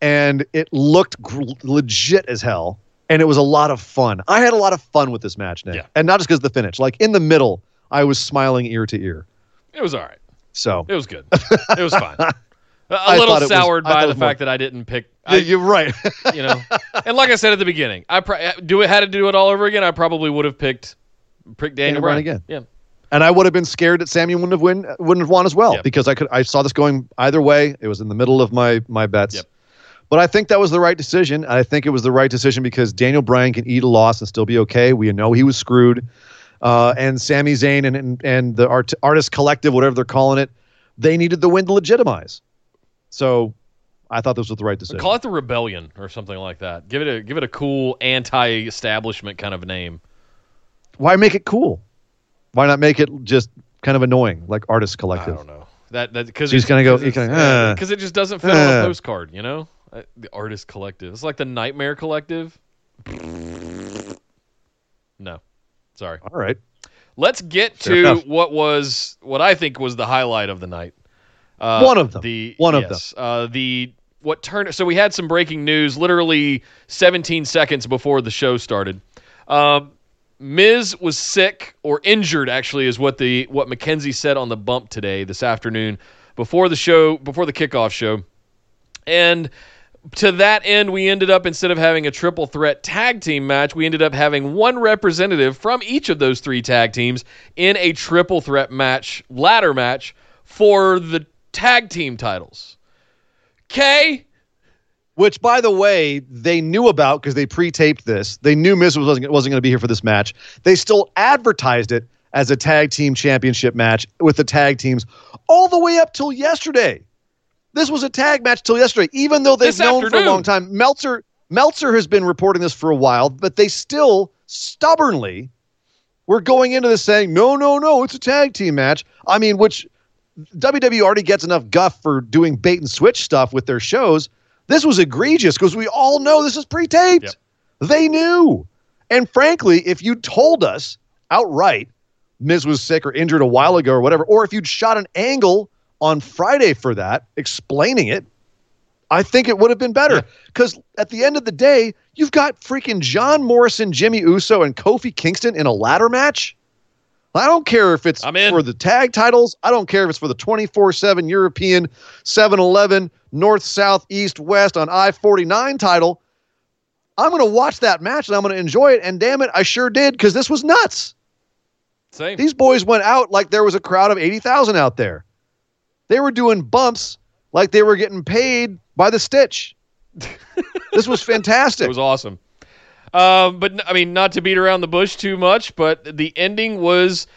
and it looked legit as hell, and it was a lot of fun. I had a lot of fun with this match, Nick, yeah. And not just because of the finish. In the middle, I was smiling ear to ear. It was all right. So it was good. It was fine. A little soured by the fact that I didn't pick. You're right. And like I said at the beginning, had to do it all over again, I probably would have picked Daniel Bryan again. Yeah, and I would have been scared that Sami wouldn't have won as well, yep. Because I saw this going either way. It was in the middle of my bets. Yep. But I think that was the right decision. I think it was the right decision because Daniel Bryan can eat a loss and still be okay. We know he was screwed. And Sami Zayn and the artist collective, whatever they're calling it, they needed the win to legitimize. So I thought this was the right decision. Call it the Rebellion or something like that. Give it a cool anti-establishment kind of name. Why make it cool? Why not make it just kind of annoying, like Artist Collective? I don't know. Because he's going to go because it just doesn't fit on a postcard, you know? The Artist Collective. It's like the Nightmare Collective. No. Sorry. All right. Let's get to what I think was the highlight of the night. One of them. So we had some breaking news literally 17 seconds before the show started. Miz was sick or injured, actually, is what McKenzie said on The Bump today, this afternoon, before the kickoff show. And to that end, we ended up, instead of having a triple threat tag team match, we ended up having one representative from each of those three tag teams in a triple threat match, ladder match, for the tag team titles. Okay? Which, by the way, they knew about because they pre-taped this. They knew Miz wasn't going to be here for this match. They still advertised it as a tag team championship match with the tag teams all the way up till yesterday. This was a tag match till yesterday, even though they've known for a long time. Meltzer has been reporting this for a while, but they still stubbornly were going into this saying, no, it's a tag team match. I mean, which WWE already gets enough guff for doing bait and switch stuff with their shows. This was egregious because we all know this is pre-taped. Yep. They knew. And frankly, if you told us outright Miz was sick or injured a while ago or whatever, or if you'd shot an angle on Friday for that, explaining it, I think it would have been better. Because at the end of the day, you've got freaking John Morrison, Jimmy Uso, and Kofi Kingston in a ladder match. I don't care if it's for the tag titles. I don't care if it's for the 24/7 European 7-Eleven North, South, East, West on I-49 title. I'm going to watch that match and I'm going to enjoy it. And damn it, I sure did, because this was nuts. Same. These boys went out like there was a crowd of 80,000 out there. They were doing bumps like they were getting paid by the stitch. This was fantastic. It was awesome. But, I mean, not to beat around the bush too much, but the ending was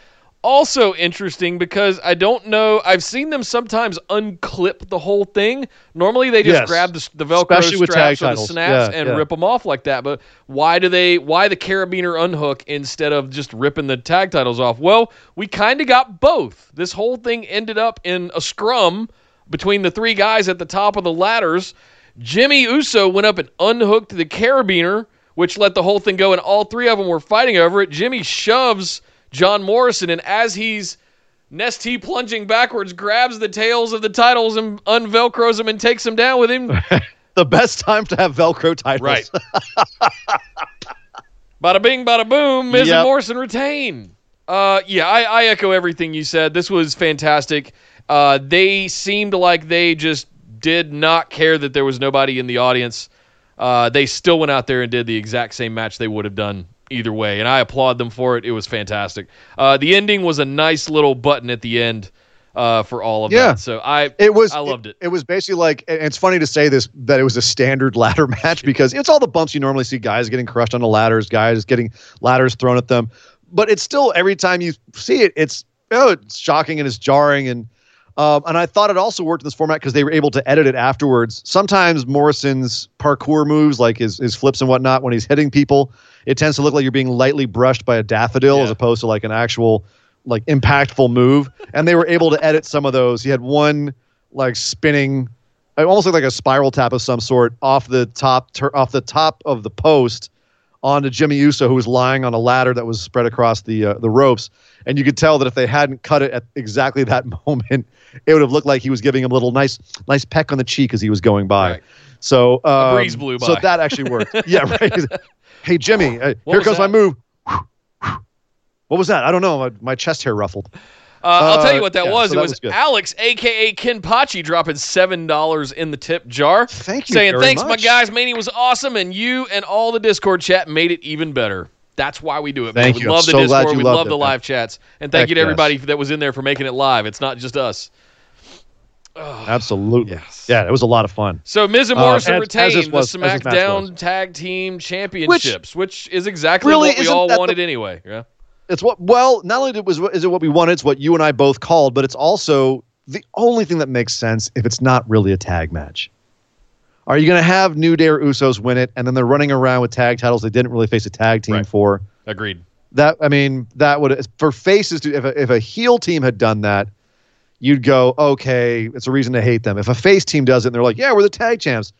also interesting because I don't know. I've seen them sometimes unclip the whole thing. Normally they just grab the Velcro straps or the snaps and rip them off like that. But why the carabiner unhook instead of just ripping the tag titles off? Well, we kind of got both. This whole thing ended up in a scrum between the three guys at the top of the ladders. Jimmy Uso went up and unhooked the carabiner, which let the whole thing go, and all three of them were fighting over it. Jimmy shoves John Morrison, and as he's Nesty plunging backwards, grabs the tails of the titles and unvelcros them and takes them down with him. The best time to have Velcro titles. Right. Bada bing, bada boom, Miz and Morrison retain. I echo everything you said. This was fantastic. They seemed like they just did not care that there was nobody in the audience. They still went out there and did the exact same match they would have done either way, and I applaud them for it. It was fantastic. The ending was a nice little button at the end for all of that. So I loved it. It was basically like, and it's funny to say this, that it was a standard ladder match because it's all the bumps you normally see, guys getting crushed on the ladders, guys getting ladders thrown at them. But it's still, every time you see it, it's shocking and it's jarring. And I thought it also worked in this format because they were able to edit it afterwards. Sometimes Morrison's parkour moves, like his flips and whatnot, when he's hitting people, it tends to look like you're being lightly brushed by a daffodil as opposed to like an actual like impactful move. And they were able to edit some of those. He had one like spinning, it almost looked like a spiral tap of some sort off the top of the post onto Jimmy Uso, who was lying on a ladder that was spread across the ropes. And you could tell that if they hadn't cut it at exactly that moment, it would have looked like he was giving him a little nice peck on the cheek as he was going by. Right. So a breeze blew by. So that actually worked. Yeah, right. Hey, Jimmy, here comes my move. What was that? I don't know. My chest hair ruffled. I'll tell you what that was. So it was Alex, a.k.a. Ken Pachi, dropping $7 in the tip jar. Thank you saying, thanks, my guys. Mania was awesome, and you and all the Discord chat made it even better. That's why we do it. Thank you. We love the Discord. We love the live chats. And thank you to everybody that was in there for making it live. It's not just us. Oh, absolutely. Yes. Yeah, it was a lot of fun. So Miz and Morrison retained the SmackDown Tag Team Championships, which is exactly really what we all wanted anyway. Yeah. It's not only is it what we wanted, it's what you and I both called, but it's also the only thing that makes sense if it's not really a tag match. Are you going to have New Day or Usos win it, and then they're running around with tag titles they didn't really face a tag team for? Agreed. That, I mean, that would, for faces, to, if a heel team had done that, you'd go, okay, it's a reason to hate them. If a face team does it and they're like, yeah, we're the tag champs,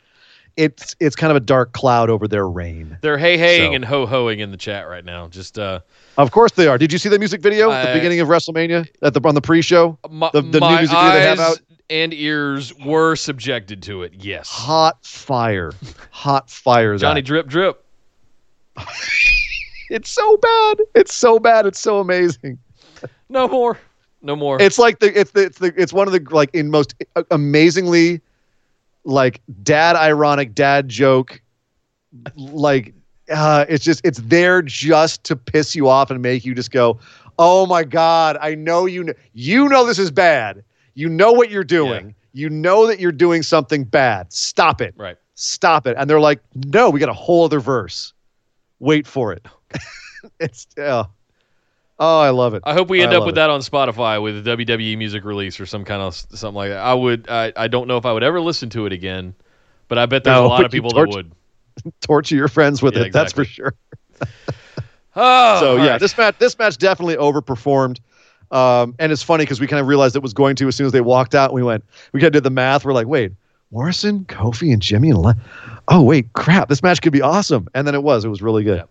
it's kind of a dark cloud over their reign. They're hey-haying and ho-hoing in the chat right now. Just of course they are. Did you see the music video at the beginning of WrestleMania on the pre-show? The new music video they have out? And ears were subjected to it, yes. Hot fire. Johnny Drip Drip. It's so bad. It's so amazing. No more. It's one of the in most amazingly dad ironic dad joke. It's there just to piss you off and make you just go, oh my God, I know you know this is bad. You know what you're doing. Yeah. You know that you're doing something bad. Stop it. Right. Stop it. And they're like, no, we got a whole other verse. Wait for it. Oh, I love it. I hope we end up with that on Spotify with a WWE music release or something like that. I don't know if I would ever listen to it again, but I bet there's a lot of people that would. Torture your friends with it. Exactly. That's for sure. This match definitely overperformed. And it's funny because we kind of realized it was going to as soon as they walked out. We kind of did the math. We're like, wait, Morrison, Kofi, and Jimmy, and wait, crap, this match could be awesome. And then it was really good. Yep.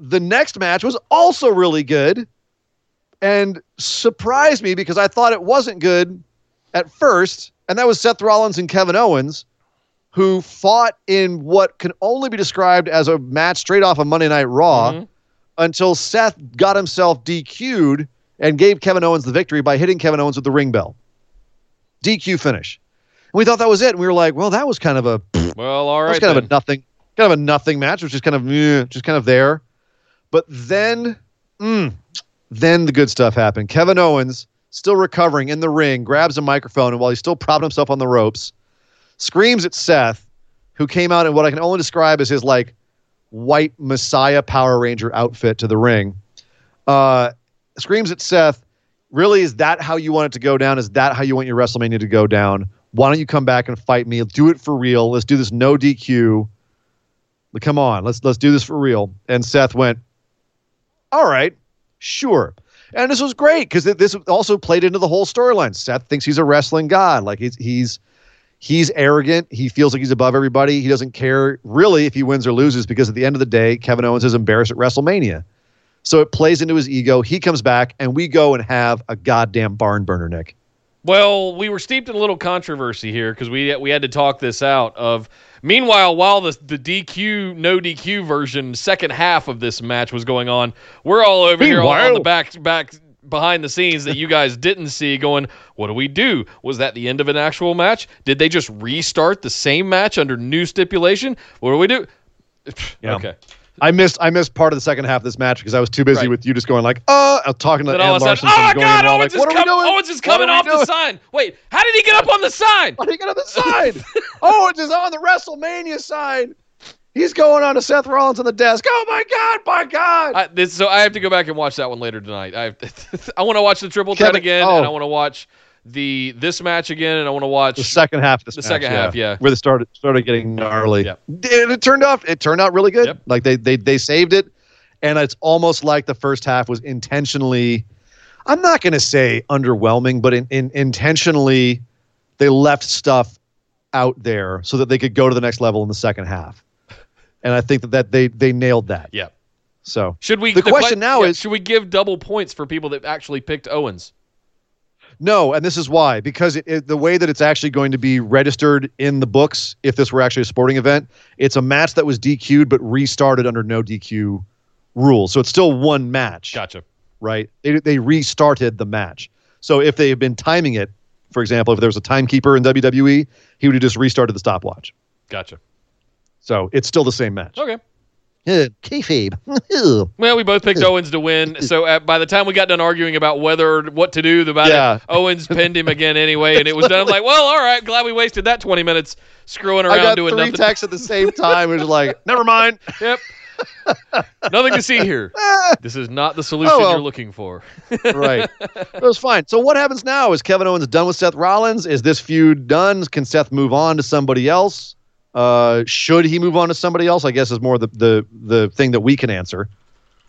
The next match was also really good, and surprised me because I thought it wasn't good at first. And that was Seth Rollins and Kevin Owens, who fought in what can only be described as a match straight off of Monday Night Raw, mm-hmm. until Seth got himself DQ'd. And gave Kevin Owens the victory by hitting Kevin Owens with the ring bell. DQ finish. And we thought that was it. And we were like, well, that was kind of a kind of a nothing match, which is kind of there. But then the good stuff happened. Kevin Owens, still recovering in the ring, grabs a microphone, and while he's still propping himself on the ropes, screams at Seth, who came out in what I can only describe as his white Messiah Power Ranger outfit to the ring. Screams at Seth, really, is that how you want it to go down? Is that how you want your WrestleMania to go down? Why don't you come back and fight me? Do it for real. Let's do this no DQ. Come on, let's do this for real. And Seth went, all right, sure. And this was great because this also played into the whole storyline. Seth thinks he's a wrestling god. He's arrogant. He feels like he's above everybody. He doesn't care really if he wins or loses because at the end of the day, Kevin Owens is embarrassed at WrestleMania. So it plays into his ego. He comes back, and we go and have a goddamn barn burner, Nick. Well, we were steeped in a little controversy here because we had to talk this out. Meanwhile, while the DQ, no DQ version, second half of this match was going on, we're all over here on the back behind the scenes that you guys didn't see going, what do we do? Was that the end of an actual match? Did they just restart the same match under new stipulation? What do we do? Yeah. Okay. I missed part of the second half of this match because I was too busy with you just going talking to Ann Larson. Oh, God, Owens is coming off the sign. Wait, how did he get up on the sign? Owens is on the WrestleMania sign. He's going on to Seth Rollins on the desk. Oh, my God. I have to go back and watch that one later tonight. I want to watch the Triple Threat again, and I want to watch this match again, and I want to watch the second half of this match. Where they started getting gnarly. Yep. It turned out really good. Yep. They saved it, and it's almost like the first half was intentionally, I'm not going to say underwhelming, but intentionally they left stuff out there so that they could go to the next level in the second half. And I think that they nailed that. Yeah. So should we? The question now is, should we give double points for people that actually picked Owens? No, and this is why. Because the way that it's actually going to be registered in the books, if this were actually a sporting event, it's a match that was DQ'd but restarted under no DQ rules. So it's still one match. Gotcha. Right? They restarted the match. So if they had been timing it, for example, if there was a timekeeper in WWE, he would have just restarted the stopwatch. Gotcha. So it's still the same match. Okay. Kayfabe. Well, we both picked Owens to win, so by the time we got done arguing about what to do about it, Owens pinned him again anyway, and it was done. I'm like, well, all right, glad we wasted that 20 minutes screwing around doing nothing. I got three texts at the same time. It was like, never mind. Yep. Nothing to see here. This is not the solution you're looking for. Right. It was fine. So what happens now? Is Kevin Owens done with Seth Rollins? Is this feud done? Can Seth move on to somebody else? Should he move on to somebody else? I guess is more the thing that we can answer.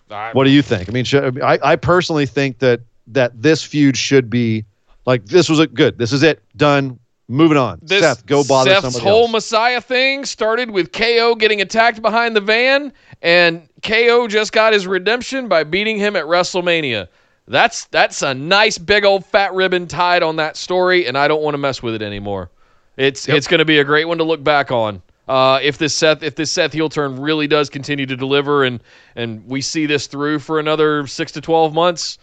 What do you think? I mean, I personally think that this feud should be like, this was good. This is it. Done. Moving on. Seth, go bother somebody else. Seth's whole Messiah thing started with KO getting attacked behind the van, and KO just got his redemption by beating him at WrestleMania. That's a nice big old fat ribbon tied on that story, and I don't want to mess with it anymore. It's going to be a great one to look back on. If this Seth heel turn really does continue to deliver, and we see this through for another 6 to 12 months.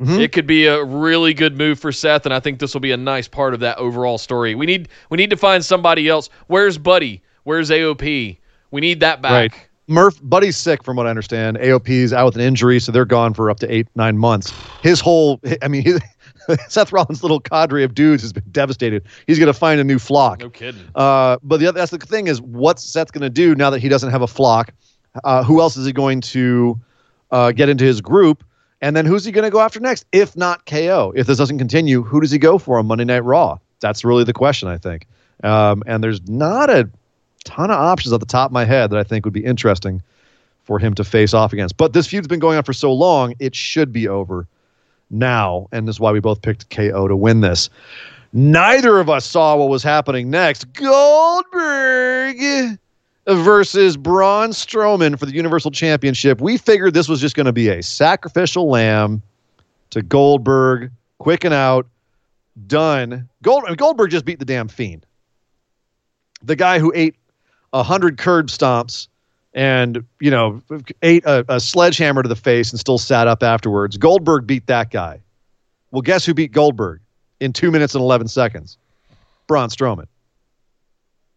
Mm-hmm. It could be a really good move for Seth, and I think this will be a nice part of that overall story. We need to find somebody else. Where's Buddy? Where's AOP? We need that back. Right. Buddy's sick, from what I understand. AOP's out with an injury, so they're gone for up to 8-9 months. Seth Rollins' little cadre of dudes has been devastated. He's going to find a new flock. No kidding. But that's the thing is, what's Seth going to do now that he doesn't have a flock? Who else is he going to get into his group? And then who's he going to go after next? If not KO, if this doesn't continue, who does he go for on Monday Night Raw? That's really the question, I think. And there's not a ton of options at the top of my head that I think would be interesting for him to face off against. But this feud's been going on for so long, it should be over now. And this is why we both picked KO to win this. Neither of us saw what was happening next. Goldberg versus Braun Strowman for the Universal Championship. We figured this was just going to be a sacrificial lamb to Goldberg. Quick and out. Done. Goldberg just beat the damn Fiend. The guy who ate 100 curb stomps and, ate a sledgehammer to the face and still sat up afterwards. Goldberg beat that guy. Well, guess who beat Goldberg in 2 minutes and 11 seconds? Braun Strowman.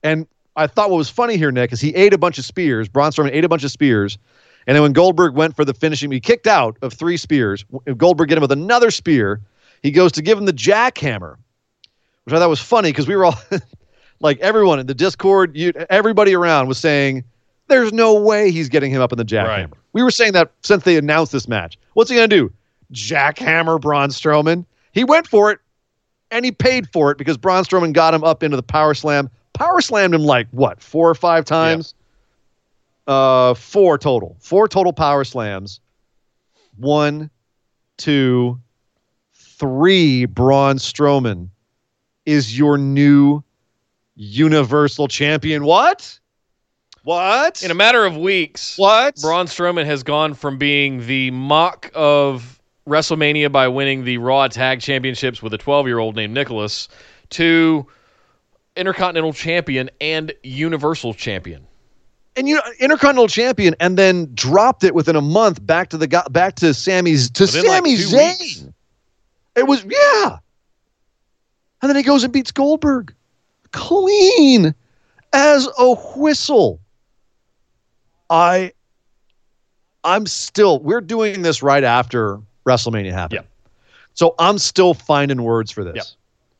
And I thought what was funny here, Nick, is he ate a bunch of spears. Braun Strowman ate a bunch of spears. And then when Goldberg went for the finishing, he kicked out of 3 spears. Goldberg hit him with another spear. He goes to give him the jackhammer, which I thought was funny because we were all, like everyone in the Discord, everybody around was saying, there's no way he's getting him up in the jackhammer. Right. We were saying that since they announced this match. What's he going to do? Jackhammer Braun Strowman? He went for it, and he paid for it because Braun Strowman got him up into the power slam. Power slammed him like, 4 or 5 times? Yep. 4 total. 4 total power slams. 1, 2, 3. Braun Strowman is your new Universal Champion. What? In a matter of weeks, Braun Strowman has gone from being the mock of WrestleMania by winning the Raw Tag Championships with a 12-year-old named Nicholas to Intercontinental Champion and Universal Champion. And Intercontinental Champion, and then dropped it within a month back to Sami Zayn. Weeks. It was and then he goes and beats Goldberg clean as a whistle. I'm still, we're doing this right after WrestleMania happened. Yep. So I'm still finding words for this. Yep.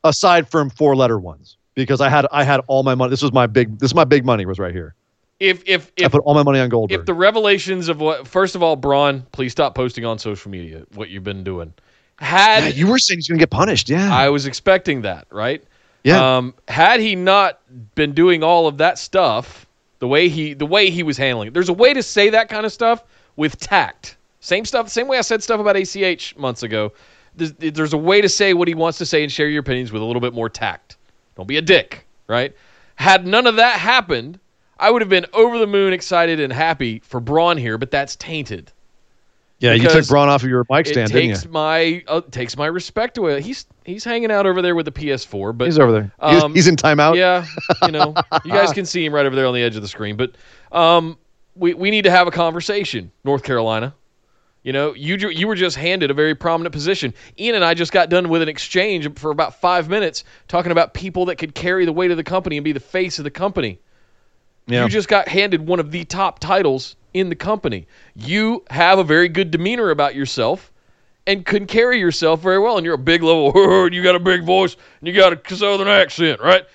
Aside from 4-letter ones. Because I had all my money. This is my big money was right here. If I put all my money on Goldberg. If the revelations of first of all, Braun, please stop posting on social media what you've been doing. You were saying he's going to get punished. Yeah, I was expecting that. Right. Yeah. Had he not been doing all of that stuff, the way he was handling it, there's a way to say that kind of stuff with tact. Same way I said stuff about ACH months ago. There's a way to say what he wants to say and share your opinions with a little bit more tact. Don't be a dick, right? Had none of that happened, I would have been over the moon excited and happy for Braun here, but that's tainted. Yeah, you took Braun off of your mic stand, didn't you? It takes my respect away. He's hanging out over there with the PS4. But he's over there. He's in timeout. Yeah, you guys can see him right over there on the edge of the screen. But we need to have a conversation, North Carolina. You were just handed a very prominent position. Ian and I just got done with an exchange for about 5 minutes talking about people that could carry the weight of the company and be the face of the company. Yeah. You just got handed one of the top titles in the company. You have a very good demeanor about yourself and can carry yourself very well. And you're a big level, and you got a big voice, and you got a southern accent, right?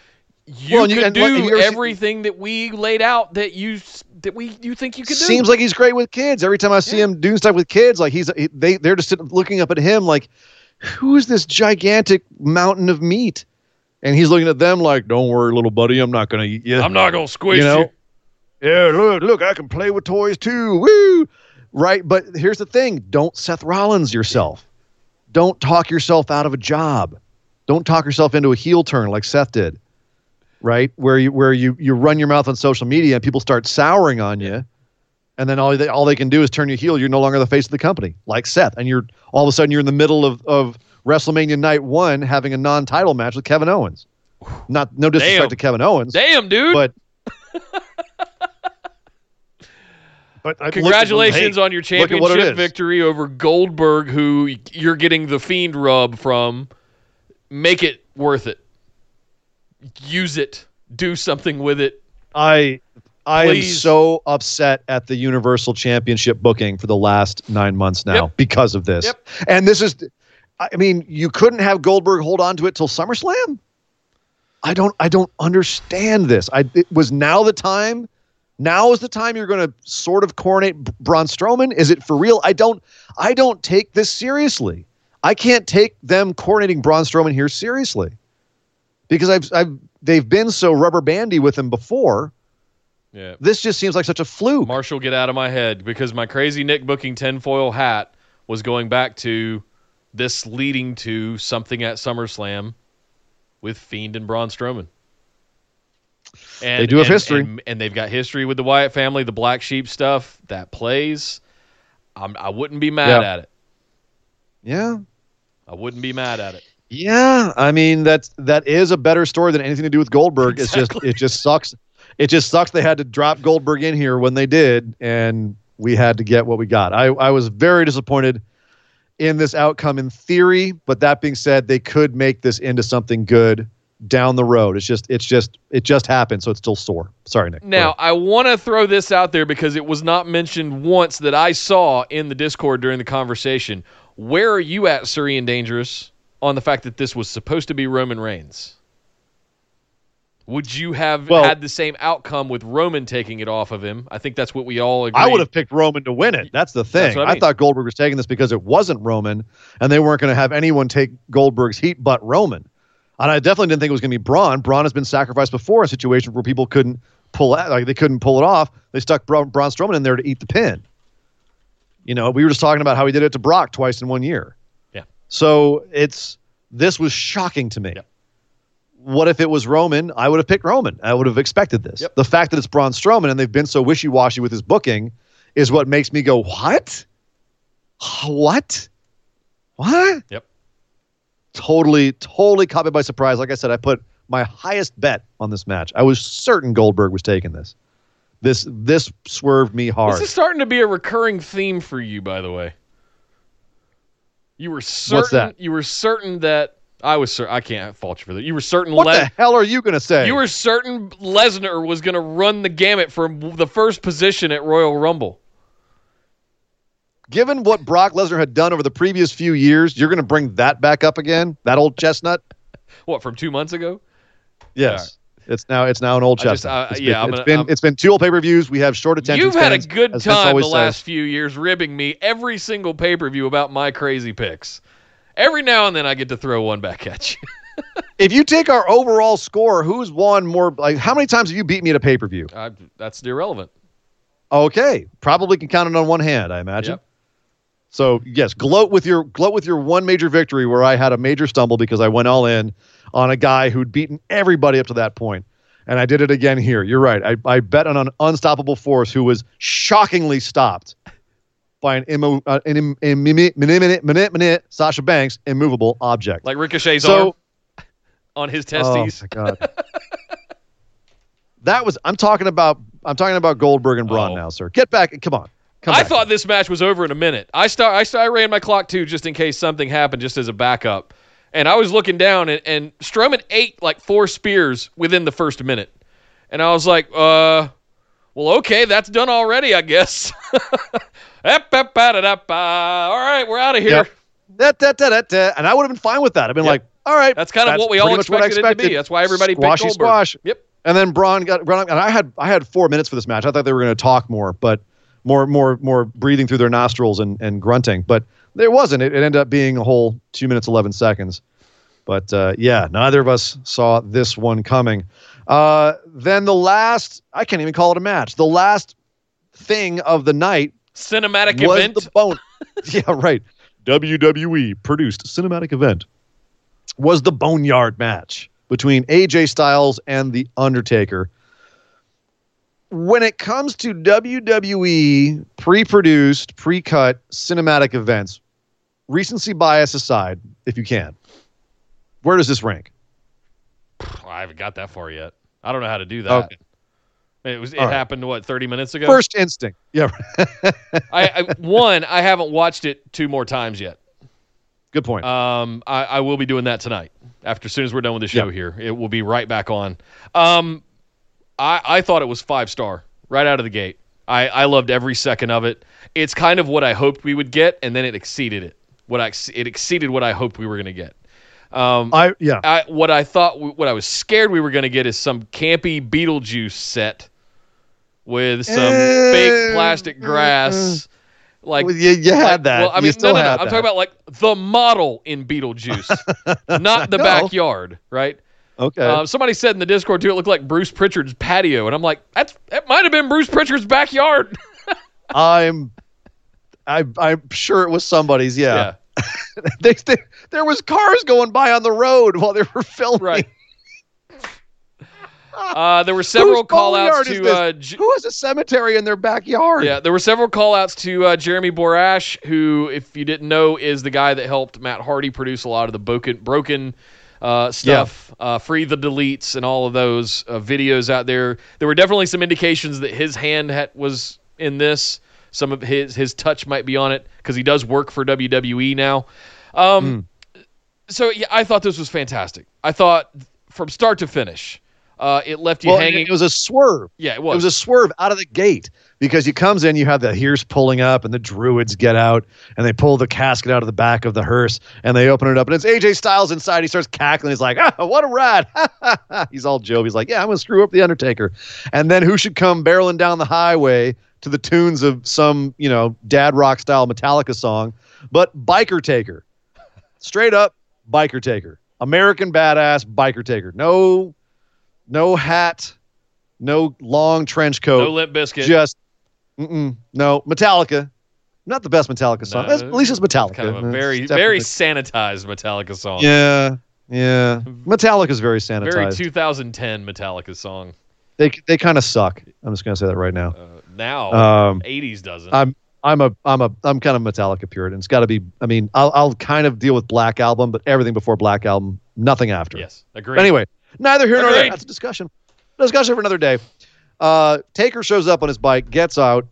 You could do everything that we laid out that you that you think you could do. Seems like he's great with kids. Every time I see him doing stuff with kids, like they're just looking up at him like, who is this gigantic mountain of meat? And he's looking at them like, don't worry, little buddy, I'm not going to eat you. I'm not going to squeeze you. Yeah, look, I can play with toys too. Woo! Right, but here's the thing. Don't Seth Rollins yourself. Don't talk yourself out of a job. Don't talk yourself into a heel turn like Seth did. Right? Where you run your mouth on social media and people start souring on you, and then all they can do is turn you heel. You're no longer the face of the company, like Seth. And you're all of a sudden you're in the middle of WrestleMania Night 1 having a non-title match with Kevin Owens. No disrespect to Kevin Owens. Damn, dude. But congratulations on your championship victory over Goldberg, who you're getting the Fiend rub from. Make it worth it. Use it. Do something with it. I am so upset at the Universal Championship booking for the last 9 months now because of this. Yep. And this is, I mean, you couldn't have Goldberg hold on to it till SummerSlam? I don't understand this. It was now the time. Now is the time you're going to sort of coronate Braun Strowman. Is it for real? I don't take this seriously. I can't take them coronating Braun Strowman here seriously. Because they've been so rubber bandy with him before. Yeah. This just seems like such a fluke. Marshall, get out of my head, because my crazy Nick booking tinfoil hat was going back to this leading to something at SummerSlam with Fiend and Braun Strowman. And they do have history. And they've got history with the Wyatt family, the black sheep stuff that plays. I wouldn't be mad at it. Yeah. I wouldn't be mad at it. Yeah. I mean, that is a better story than anything to do with Goldberg. Exactly. It just sucks. It just sucks they had to drop Goldberg in here when they did, and we had to get what we got. I was very disappointed in this outcome in theory, but that being said, they could make this into something good down the road. It just happened, so it's still sore. Sorry, Nick. Now, I want to throw this out there because it was not mentioned once that I saw in the Discord during the conversation. Where are you at, Sir Ian Dangerous, on the fact that this was supposed to be Roman Reigns? Would you have had the same outcome with Roman taking it off of him? I think that's what we all agree. I would have picked Roman to win it. That's the thing. That's what I mean. I thought Goldberg was taking this because it wasn't Roman, and they weren't going to have anyone take Goldberg's heat but Roman. And I definitely didn't think it was going to be Braun. Braun has been sacrificed before, a situation where people couldn't pull out, like they couldn't pull it off. They stuck Braun Strowman in there to eat the pin. You know, we were just talking about how he did it to Brock twice in 1 year. Yeah. So this was shocking to me. Yep. What if it was Roman? I would have picked Roman. I would have expected this. Yep. The fact that it's Braun Strowman and they've been so wishy-washy with his booking is what makes me go, what? What? What? Yep. Totally caught me by surprise. Like I said, I put my highest bet on this match. I was certain Goldberg was taking this. This swerved me hard. This is starting to be a recurring theme for you, by the way. You were certain. What's that? You were certain that I was certain. I can't fault you for that. You were certain. What the hell are you going to say? You were certain Lesnar was going to run the gamut from the first position at Royal Rumble. Given what Brock Lesnar had done over the previous few years, you're going to bring that back up again? That old chestnut? What, from 2 months ago? Yes. Right. It's now an old chestnut. It's been two old pay-per-views. We have short attention spans. You've had a good time the last few years ribbing me every single pay-per-view about my crazy picks. Every now and then I get to throw one back at you. If you take our overall score, who's won more? Like, how many times have you beat me at a pay-per-view? That's irrelevant. Okay. Probably can count it on one hand, I imagine. Yep. So yes, gloat with your one major victory where I had a major stumble because I went all in on a guy who'd beaten everybody up to that point. And I did it again here. You're right. I bet on an unstoppable force who was shockingly stopped by an Sasha Banks immovable object. Like Ricochet's arm on his testes. Oh my God. I'm talking about Goldberg and Braun now, sir. Get back. Come on. I thought this match was over in a minute. I ran my clock, too, just in case something happened, just as a backup. And I was looking down, and Strowman ate, like, 4 spears within the first minute. And I was like, well, okay, that's done already, I guess. All right, we're out of here. Yep. And I would have been fine with that. I've been like, all right. That's kind of what we all expected it to be. That's why everybody picked Goldberg. Squashy squash. Yep. And then Braun got run up, and I had 4 minutes for this match. I thought they were going to talk more, but more breathing through their nostrils and grunting. But there wasn't. It ended up being a whole 2 minutes, 11 seconds. But yeah, neither of us saw this one coming. Then the last—I can't even call it a match. The last thing of the night, cinematic was event. The bonus. Yeah, right. WWE produced cinematic event was the Boneyard match between AJ Styles and The Undertaker. When it comes to WWE pre-produced, pre-cut cinematic events, recency bias aside, if you can, where does this rank? I haven't got that far yet. I don't know how to do that. Okay. It happened, what, 30 minutes ago? First instinct. Yeah. I haven't watched it 2 more times yet. Good point. I will be doing that tonight. As soon as we're done with the show here, it will be right back on. I thought it was 5-star right out of the gate. I loved every second of it. It's kind of what I hoped we would get, and then it exceeded it. It exceeded what I hoped we were going to get. What I was scared we were going to get is some campy Beetlejuice set with some fake plastic grass. Like you had that. Well, I mean, no. I'm talking about like the model in Beetlejuice, not the backyard, right? Okay. Somebody said in the Discord too, it looked like Bruce Pritchard's patio, and I'm like, that might have been Bruce Pritchard's backyard. I'm sure it was somebody's. Yeah. There was cars going by on the road while they were filming. Right. There were several call-outs to... who has a cemetery in their backyard? Yeah, there were several call-outs to Jeremy Borash, who, if you didn't know, is the guy that helped Matt Hardy produce a lot of the broken stuff, Free the Deletes and all of those videos out there. There were definitely some indications that his hand was in this. Some of his touch might be on it because he does work for WWE now. So, yeah, I thought this was fantastic. I thought from start to finish... it left you hanging. It was a swerve. Yeah, it was. It was a swerve out of the gate because he comes in, you have the hearse pulling up and the druids get out and they pull the casket out of the back of the hearse and they open it up and it's AJ Styles inside. He starts cackling. He's like, oh, what a ride. He's all jovial. He's like, yeah, I'm going to screw up The Undertaker. And then who should come barreling down the highway to the tunes of some, dad rock style Metallica song, but Biker Taker. Straight up Biker Taker. American badass Biker Taker. No hat, no long trench coat. No Limp Bizkit. Just, no, Metallica. Not the best Metallica song. No, at least it's Metallica. Kind of a very, very sanitized Metallica song. Yeah. Metallica's very sanitized. Very 2010 Metallica song. They kind of suck. I'm just gonna say that right now. 80s doesn't. I'm kind of Metallica puritan. It's got to be. I mean, I'll kind of deal with Black Album, but everything before Black Album, nothing after. Yes, agree. Anyway. Neither here nor there. That's a discussion. Discussion for another day. Taker shows up on his bike, gets out,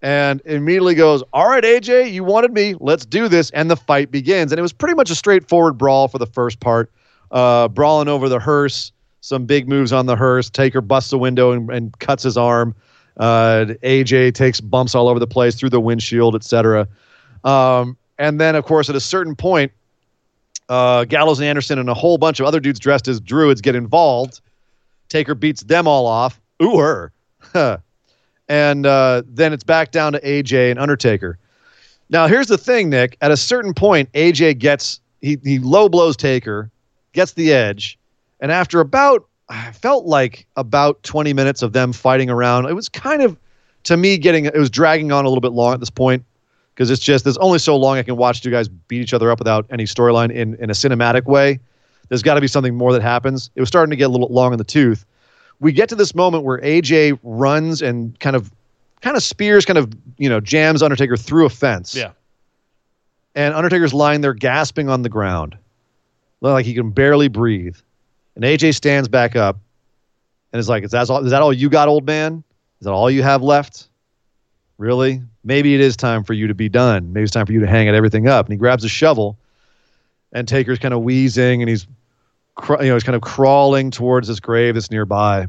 and immediately goes, all right, AJ, you wanted me. Let's do this. And the fight begins. And it was pretty much a straightforward brawl for the first part. Brawling over the hearse. Some big moves on the hearse. Taker busts a window and cuts his arm. AJ takes bumps all over the place through the windshield, etc. And then, of course, at a certain point, Gallows and Anderson and a whole bunch of other dudes dressed as druids get involved. Taker beats them all off. And then it's back down to AJ and Undertaker. Now, here's the thing, Nick. At a certain point, AJ gets... He low blows Taker, gets the edge, and after about 20 minutes of them fighting around, it was kind of, to me, it was dragging on a little bit long at this point. Because it's just, there's only so long I can watch two guys beat each other up without any storyline in a cinematic way. There's got to be something more that happens. It was starting to get a little long in the tooth. We get to this moment where AJ runs and kind of spears, jams Undertaker through a fence. Yeah. And Undertaker's lying there gasping on the ground. Like he can barely breathe. And AJ stands back up and is like, is that all you got, old man? Is that all you have left? Really? Maybe it is time for you to be done. Maybe it's time for you to hang everything up. And he grabs a shovel, and Taker's kind of wheezing, and he's kind of crawling towards this grave that's nearby.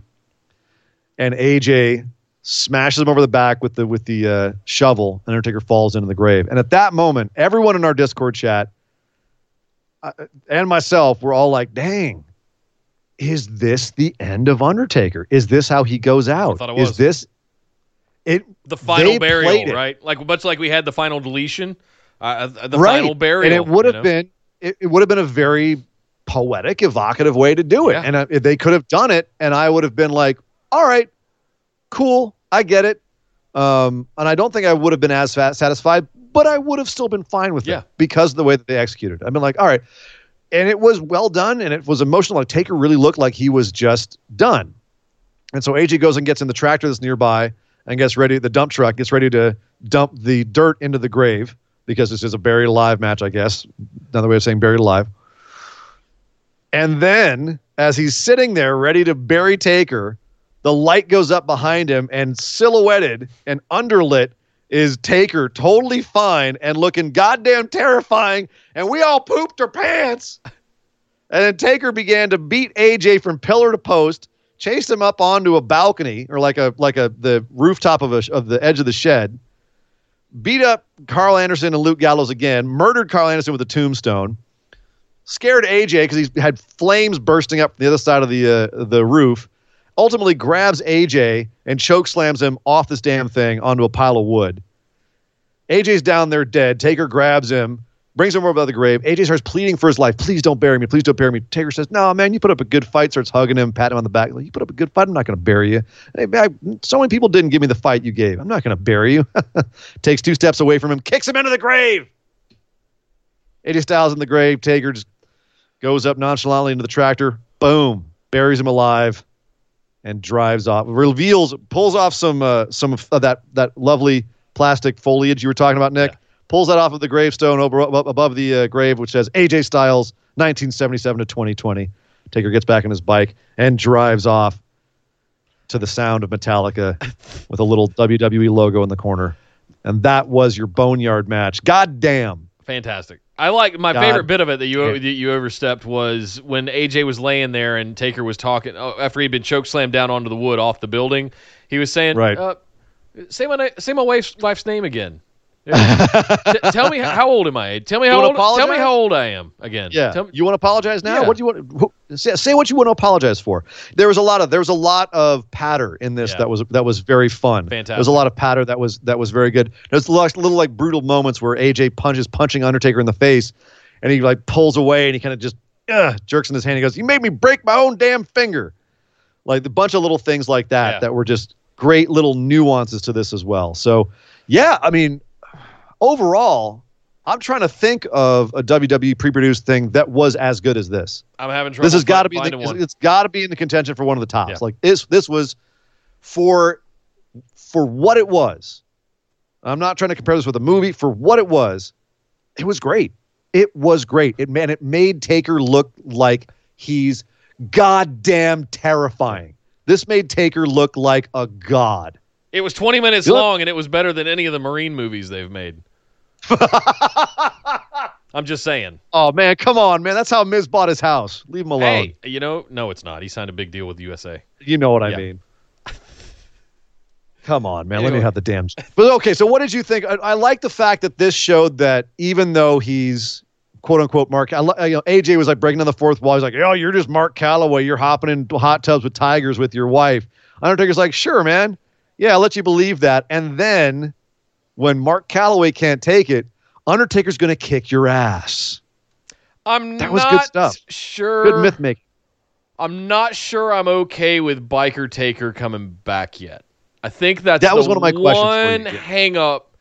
And AJ smashes him over the back with the shovel, and Undertaker falls into the grave. And at that moment, everyone in our Discord chat and myself were all like, "Dang, is this the end of Undertaker? Is this how he goes out? I thought it was. Is this it? The final burial, right? Like much like we had the final deletion, final burial. And it would have been it would have been a very poetic, evocative way to do it. Yeah. And they could have done it, and I would have been like, all right, cool, I get it. And I don't think I would have been as satisfied, but I would have still been fine with it because of the way that they executed. I've been like, all right. And it was well done, and it was emotional. Like, Taker really looked like he was just done. And so AJ goes and gets in the tractor that's nearby and gets ready, the dump truck, gets ready to dump the dirt into the grave because this is a buried alive match, I guess. Another way of saying buried alive. And then, as he's sitting there ready to bury Taker, the light goes up behind him, and silhouetted and underlit is Taker, totally fine and looking goddamn terrifying, and we all pooped our pants. And then Taker began to beat AJ from pillar to post, chased him up onto a balcony or like a the rooftop of the edge of the shed, beat up Carl Anderson and Luke Gallows again, murdered Carl Anderson with a tombstone, scared AJ because he had flames bursting up from the other side of the roof, ultimately grabs AJ and choke slams him off this damn thing onto a pile of wood. AJ's down there dead. Taker grabs him, brings him over by the grave. AJ starts pleading for his life. Please don't bury me. Please don't bury me. Taker says, no, man, you put up a good fight. Starts hugging him, patting him on the back. Like, you put up a good fight. I'm not going to bury you. So many people didn't give me the fight you gave. I'm not going to bury you. Takes two steps away from him, kicks him into the grave. AJ Styles in the grave. Taker just goes up nonchalantly into the tractor. Boom. Buries him alive. And drives off, pulls off some of that lovely plastic foliage you were talking about, Nick. Yeah. Pulls that off of the gravestone over above the grave, which says AJ Styles 1977 to 2020. Taker gets back on his bike and drives off to the sound of Metallica with a little WWE logo in the corner. And that was your Boneyard match. God damn, fantastic. I like my favorite bit of it that you overstepped was when AJ was laying there and Taker was talking after he'd been chokeslammed down onto the wood off the building. He was saying, "Say my wife's name again. Tell me how old am I? Tell me how old I am again. Yeah, you want to apologize now? Yeah. What do you want? Say what you want to apologize for. There was a lot of patter in this that was very fun. Fantastic. There was a lot of patter that was very good. There's a little like brutal moments where AJ punching Undertaker in the face, and he like pulls away and he kind of just jerks in his hand. He goes, "You made me break my own damn finger." Like a bunch of little things like that that were just great little nuances to this as well. So yeah, I mean. Overall, I'm trying to think of a WWE pre-produced thing that was as good as this. I'm having trouble. This has got to be it's got to be in the contention for one of the tops. Yeah. Like this was for what it was. I'm not trying to compare this with a movie. For what it was great. It was great. It made Taker look like he's goddamn terrifying. This made Taker look like a god. It was 20 minutes long, and it was better than any of the Marine movies they've made. I'm just saying. Oh, man, come on, man. That's how Miz bought his house. Leave him alone. Hey, no, it's not. He signed a big deal with USA. You know what I mean. Come on, man. Anyway. Let me have the damn... But okay, so what did you think? I like the fact that this showed that even though he's... "Quote unquote, Mark." AJ was like breaking down the fourth wall. He's like, "Oh, you're just Mark Calloway. You're hopping in hot tubs with tigers with your wife." Undertaker's like, "Sure, man. Yeah, I'll let you believe that." And then when Mark Calloway can't take it, Undertaker's going to kick your ass. That was good stuff. Good myth making. I'm not sure I'm okay with Biker Taker coming back yet. I think that was one of my questions. One hang up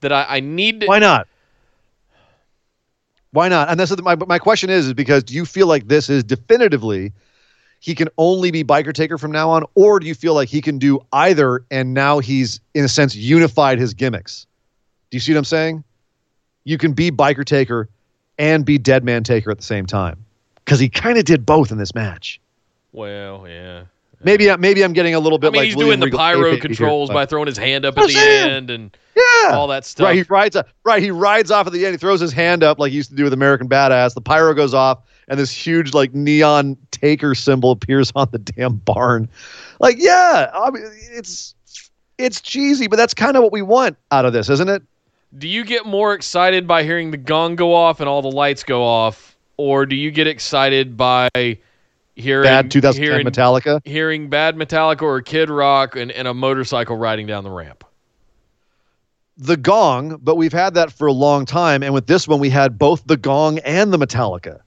that I need to. Why not? Why not? And that's my question is because do you feel like this is definitively he can only be Biker Taker from now on, or do you feel like he can do either and now he's, in a sense, unified his gimmicks? Do you see what I'm saying? You can be Biker Taker and be Dead Man Taker at the same time because he kind of did both in this match. Well, yeah. Maybe I'm getting a little bit like he's William doing Regal, the pyro controls here, by throwing his hand up at the end and all that stuff. Right, he rides off at the end. He throws his hand up like he used to do with American Badass. The pyro goes off. And this huge, like, neon Taker symbol appears on the damn barn. Like, yeah, I mean, it's cheesy, but that's kind of what we want out of this, isn't it? Do you get more excited by hearing the gong go off and all the lights go off, or do you get excited by Hearing bad 2010 Metallica? Hearing bad Metallica or Kid Rock and a motorcycle riding down the ramp. The gong, but we've had that for a long time. And with this one, we had both the gong and the Metallica.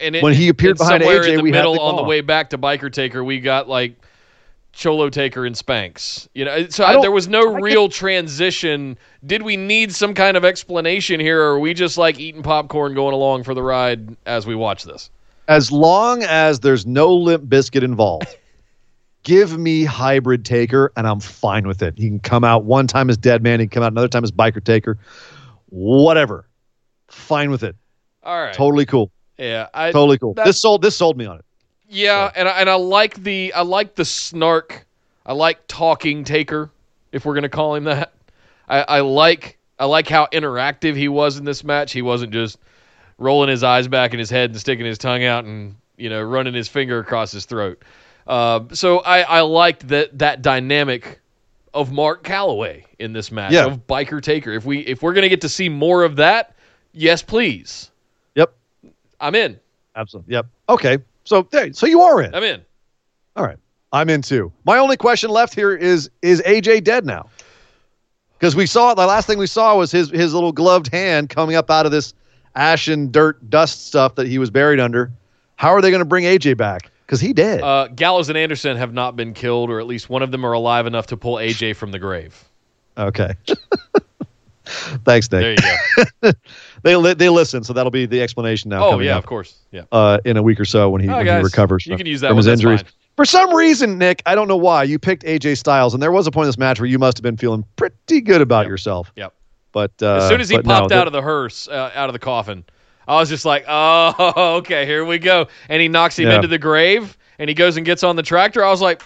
And when he appeared behind AJ, we had the gong. On the way back to Biker Taker, we got like Cholo Taker and Spanx. You know, so there was no real transition. Did we need some kind of explanation here, or are we just like eating popcorn going along for the ride as we watch this? As long as there's no Limp Bizkit involved, give me Hybrid Taker, and I'm fine with it. He can come out one time as Dead Man, he can come out another time as Biker Taker, whatever. Fine with it. All right, totally cool. Yeah, totally cool. This sold me on it. Yeah, so. and I like the snark. I like talking Taker, if we're gonna call him that. I like how interactive he was in this match. He wasn't just rolling his eyes back in his head and sticking his tongue out and, you know, running his finger across his throat. So I liked that dynamic of Mark Calloway in this match, yeah, of Biker Taker. If we're going to get to see more of that, yes, please. Yep. I'm in. Absolutely. Yep. Okay. So you are in. I'm in. All right. I'm in too. My only question left here is AJ dead now? Because we saw, the last thing we saw was his little gloved hand coming up out of this ash and dirt dust stuff that he was buried under. How are they going to bring AJ back? Because he did. Gallows and Anderson have not been killed, or at least one of them are alive enough to pull AJ from the grave. Okay. Thanks, Nick. There you go. They listen, so that'll be the explanation now. Oh, yeah, up, of course. Yeah. In a week or so when he recovers. You can use that from his injuries. Fine. For some reason, Nick, I don't know why, you picked AJ Styles, and there was a point in this match where you must have been feeling pretty good about yourself. Yep. But as soon as he popped out of the hearse, out of the coffin, I was just like, oh, okay, here we go. And he knocks him into the grave, and he goes and gets on the tractor. I was like,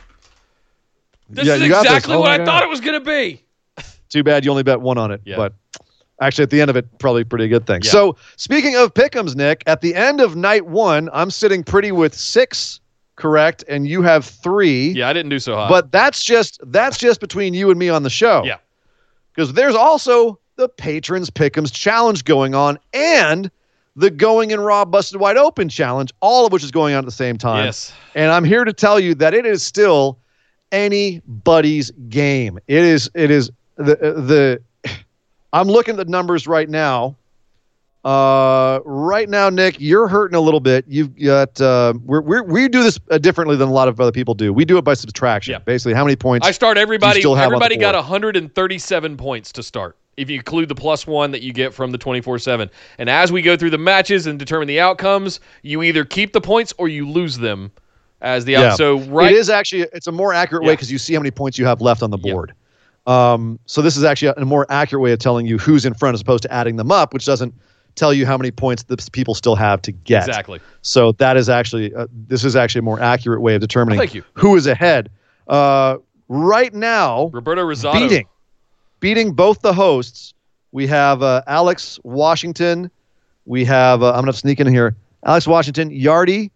this is exactly what I thought it was going to be. Too bad you only bet one on it. Yeah. But actually, at the end of it, probably a pretty good thing. Yeah. So speaking of pick'ems, Nick, at the end of night one, I'm sitting pretty with 6 correct, and you have 3. Yeah, I didn't do so hot. But that's just between you and me on the show. Yeah. Because there's also the Patrons Pick'ems Challenge going on, and the Going in Raw Busted Wide Open Challenge, all of which is going on at the same time. Yes. And I'm here to tell you that it is still anybody's game. It is the I'm looking at the numbers right now. Right now, Nick, you're hurting a little bit. You've got we do this differently than a lot of other people do. We do it by subtraction. Yeah. Basically, how many points? I start everybody. Everybody got 137 points to start, if you include the +1 that you get from the 24/7. And as we go through the matches and determine the outcomes, you either keep the points or you lose them as the outcome. So right, it is actually, it's a more accurate way, because you see how many points you have left on the board. Yeah. So this is actually a more accurate way of telling you who's in front, as opposed to adding them up, which doesn't tell you how many points the people still have to get. Exactly. So that is actually this is actually a more accurate way of determining who is ahead. Right now, Roberto Rosado beating both the hosts, we have Alex Washington. We have, I'm going to sneak in here, Alex Washington, Yardy,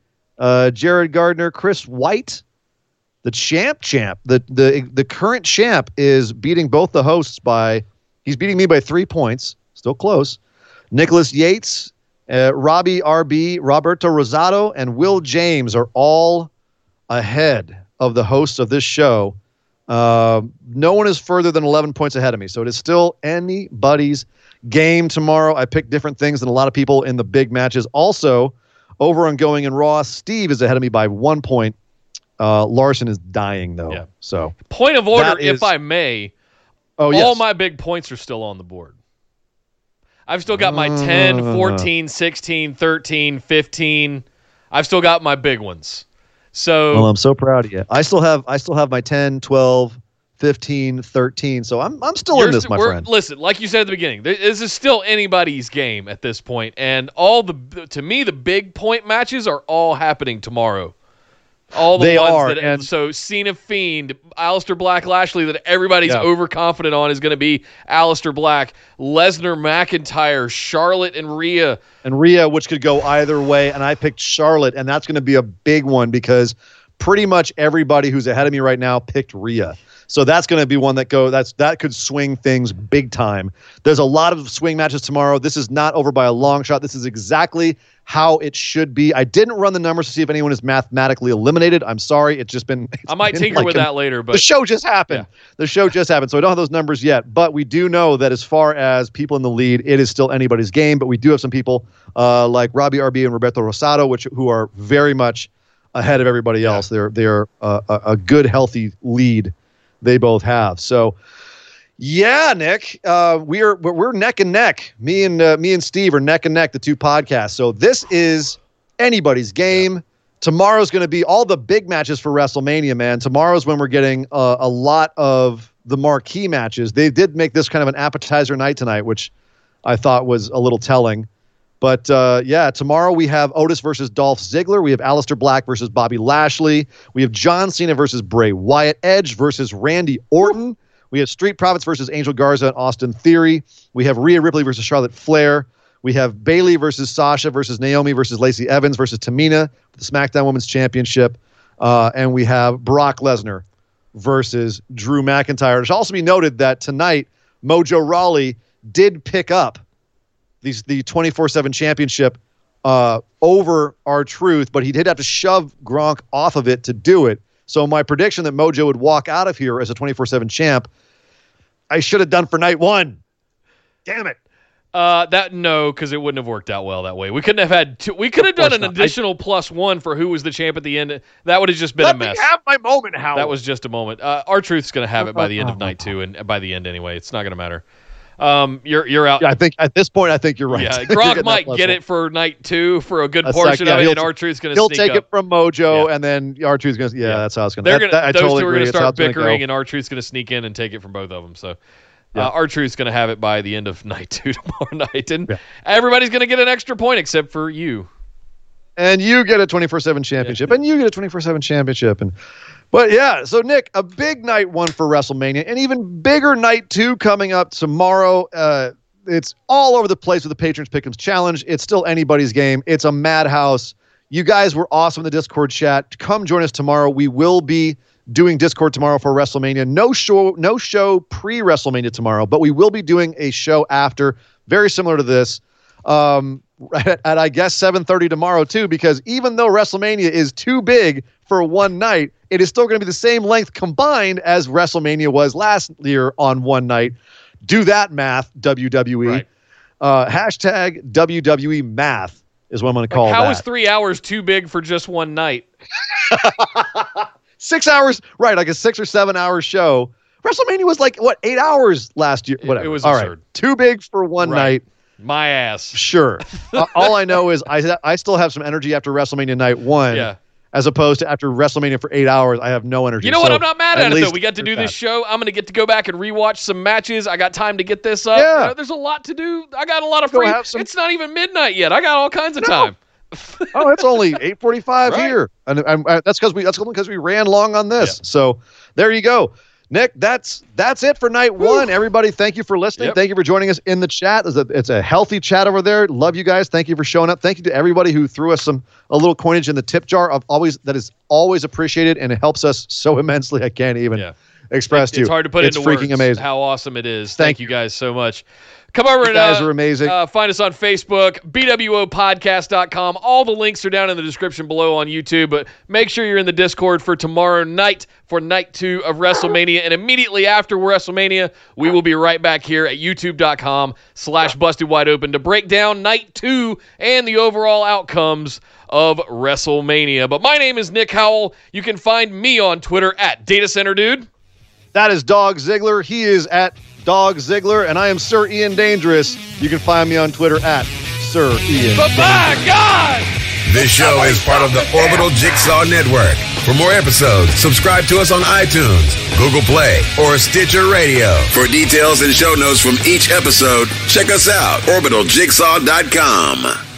Jared Gardner, Chris White. The champ. The current champ is beating both the hosts by, he's beating me by 3 points. Still close. Nicholas Yates, Robbie RB, Roberto Rosado, and Will James are all ahead of the hosts of this show. No one is further than 11 points ahead of me, so it is still anybody's game tomorrow. I picked different things than a lot of people in the big matches. Also, over on Going in Raw, Steve is ahead of me by 1 point. Larson is dying, though. Yeah. So point of order, if I may. Oh, yes. All my big points are still on the board. I've still got my 10, 14, 16, 13, 15. I've still got my big ones. So, well, I'm so proud of you. I still have my 10, 12, 15, 13. So I'm still in this, my friend. Listen, like you said at the beginning, this is still anybody's game at this point, and all to me the big point matches are all happening tomorrow. All the ones are, and so Cena Fiend, Aleister Black Lashley, that everybody's overconfident on is going to be Aleister Black, Lesnar McIntyre, Charlotte and Rhea. And Rhea, which could go either way, and I picked Charlotte, and that's going to be a big one because pretty much everybody who's ahead of me right now picked Rhea. So that's going to be one that that could swing things big time. There's a lot of swing matches tomorrow. This is not over by a long shot. This is exactly how it should be. I didn't run the numbers to see if anyone is mathematically eliminated. I'm sorry. It's just been... I might tinker with that later, but... The show just happened. Yeah. The show just happened, so I don't have those numbers yet. But we do know that as far as people in the lead, it is still anybody's game. But we do have some people like Robbie RB and Roberto Rosado, who are very much ahead of everybody else. Yeah. They're a good, healthy lead. They both have. So, yeah, Nick, we're neck and neck. Me and Steve are neck and neck, the two podcasts. So this is anybody's game. Yeah. Tomorrow's going to be all the big matches for WrestleMania, man. Tomorrow's when we're getting a lot of the marquee matches. They did make this kind of an appetizer night tonight, which I thought was a little telling. But, yeah, tomorrow we have Otis versus Dolph Ziggler. We have Aleister Black versus Bobby Lashley. We have John Cena versus Bray Wyatt. Edge versus Randy Orton. We have Street Profits versus Angel Garza and Austin Theory. We have Rhea Ripley versus Charlotte Flair. We have Bayley versus Sasha versus Naomi versus Lacey Evans versus Tamina, the SmackDown Women's Championship. And we have Brock Lesnar versus Drew McIntyre. It should also be noted that tonight Mojo Rawley did pick up the 24/7 championship over R-Truth, but he did have to shove Gronk off of it to do it. So my prediction that Mojo would walk out of here as a 24/7 champ, I should have done for night one. Damn it. Because it wouldn't have worked out well that way. We couldn't have had two. We could have done an additional plus one for who was the champ at the end. That would have just been a mess. Let me have my moment, Howell. That was just a moment. R-Truth's going to have it by the end of night two, and by the end anyway. It's not going to matter. You're out. Yeah, I think at this point, I think you're right. Yeah, Gronk might get it for night two for a good portion of it, and R-Truth's going to sneak up. He'll take it from Mojo, and then R-Truth's going to... Yeah, that's how it's going to... Those two are going to start bickering, and R-Truth's going to sneak in and take it from both of them. So R-Truth's going to have it by the end of night two tomorrow night, and everybody's going to get an extra point except for you. And you get a 24/7 championship, and you get a 24/7 championship, and... But, yeah, so, Nick, a big night one for WrestleMania, and even bigger night two coming up tomorrow. It's all over the place with the Patrons Pick'ems Challenge. It's still anybody's game. It's a madhouse. You guys were awesome in the Discord chat. Come join us tomorrow. We will be doing Discord tomorrow for WrestleMania. No show pre-WrestleMania tomorrow, but we will be doing a show after, very similar to this, at I guess 7:30 tomorrow, too, because even though WrestleMania is too big for one night, it is still going to be the same length combined as WrestleMania was last year on one night. Do that math, WWE. Right. Hashtag WWE math is what I'm going to call it. How is 3 hours too big for just one night? 6 hours, right, like a 6 or 7 hour show. WrestleMania was like, 8 hours last year? Whatever. It was absurd. All right. Too big for one night. My ass. Sure. All I know is I still have some energy after WrestleMania night one. Yeah. As opposed to after WrestleMania for 8 hours, I have no energy. You know what? I'm not mad at it, though. We got to do this show. I'm going to get to go back and rewatch some matches. I got time to get this up. Yeah. You know, there's a lot to do. I got a lot of free. It's not even midnight yet. I got all kinds of time. Oh, it's only 8:45 here. And that's because we ran long on this. Yeah. So there you go. Nick, that's it for night one. Everybody, thank you for listening. Yep. Thank you for joining us in the chat. It's a healthy chat over there. Love you guys. Thank you for showing up. Thank you to everybody who threw us a little coinage in the tip jar. That is always appreciated, and it helps us so immensely. I can't even express to you. It's hard to put into words amazing. How awesome it is. Thank you guys so much. Come over and guys are amazing. Find us on Facebook, bwopodcast.com. All the links are down in the description below on YouTube, but make sure you're in the Discord for tomorrow night for night two of WrestleMania. And immediately after WrestleMania, we will be right back here at youtube.com/BustedWideOpen to break down night two and the overall outcomes of WrestleMania. But my name is Nick Howell. You can find me on Twitter at DataCenterDude. That is Dog Ziggler. He is at Dog Ziggler, and I am Sir Ian Dangerous. You can find me on Twitter at Sir Ian. Bye-bye, God! This show is part of the Orbital Jigsaw Network. For more episodes, subscribe to us on iTunes, Google Play, or Stitcher Radio. For details and show notes from each episode, check us out, orbitaljigsaw.com.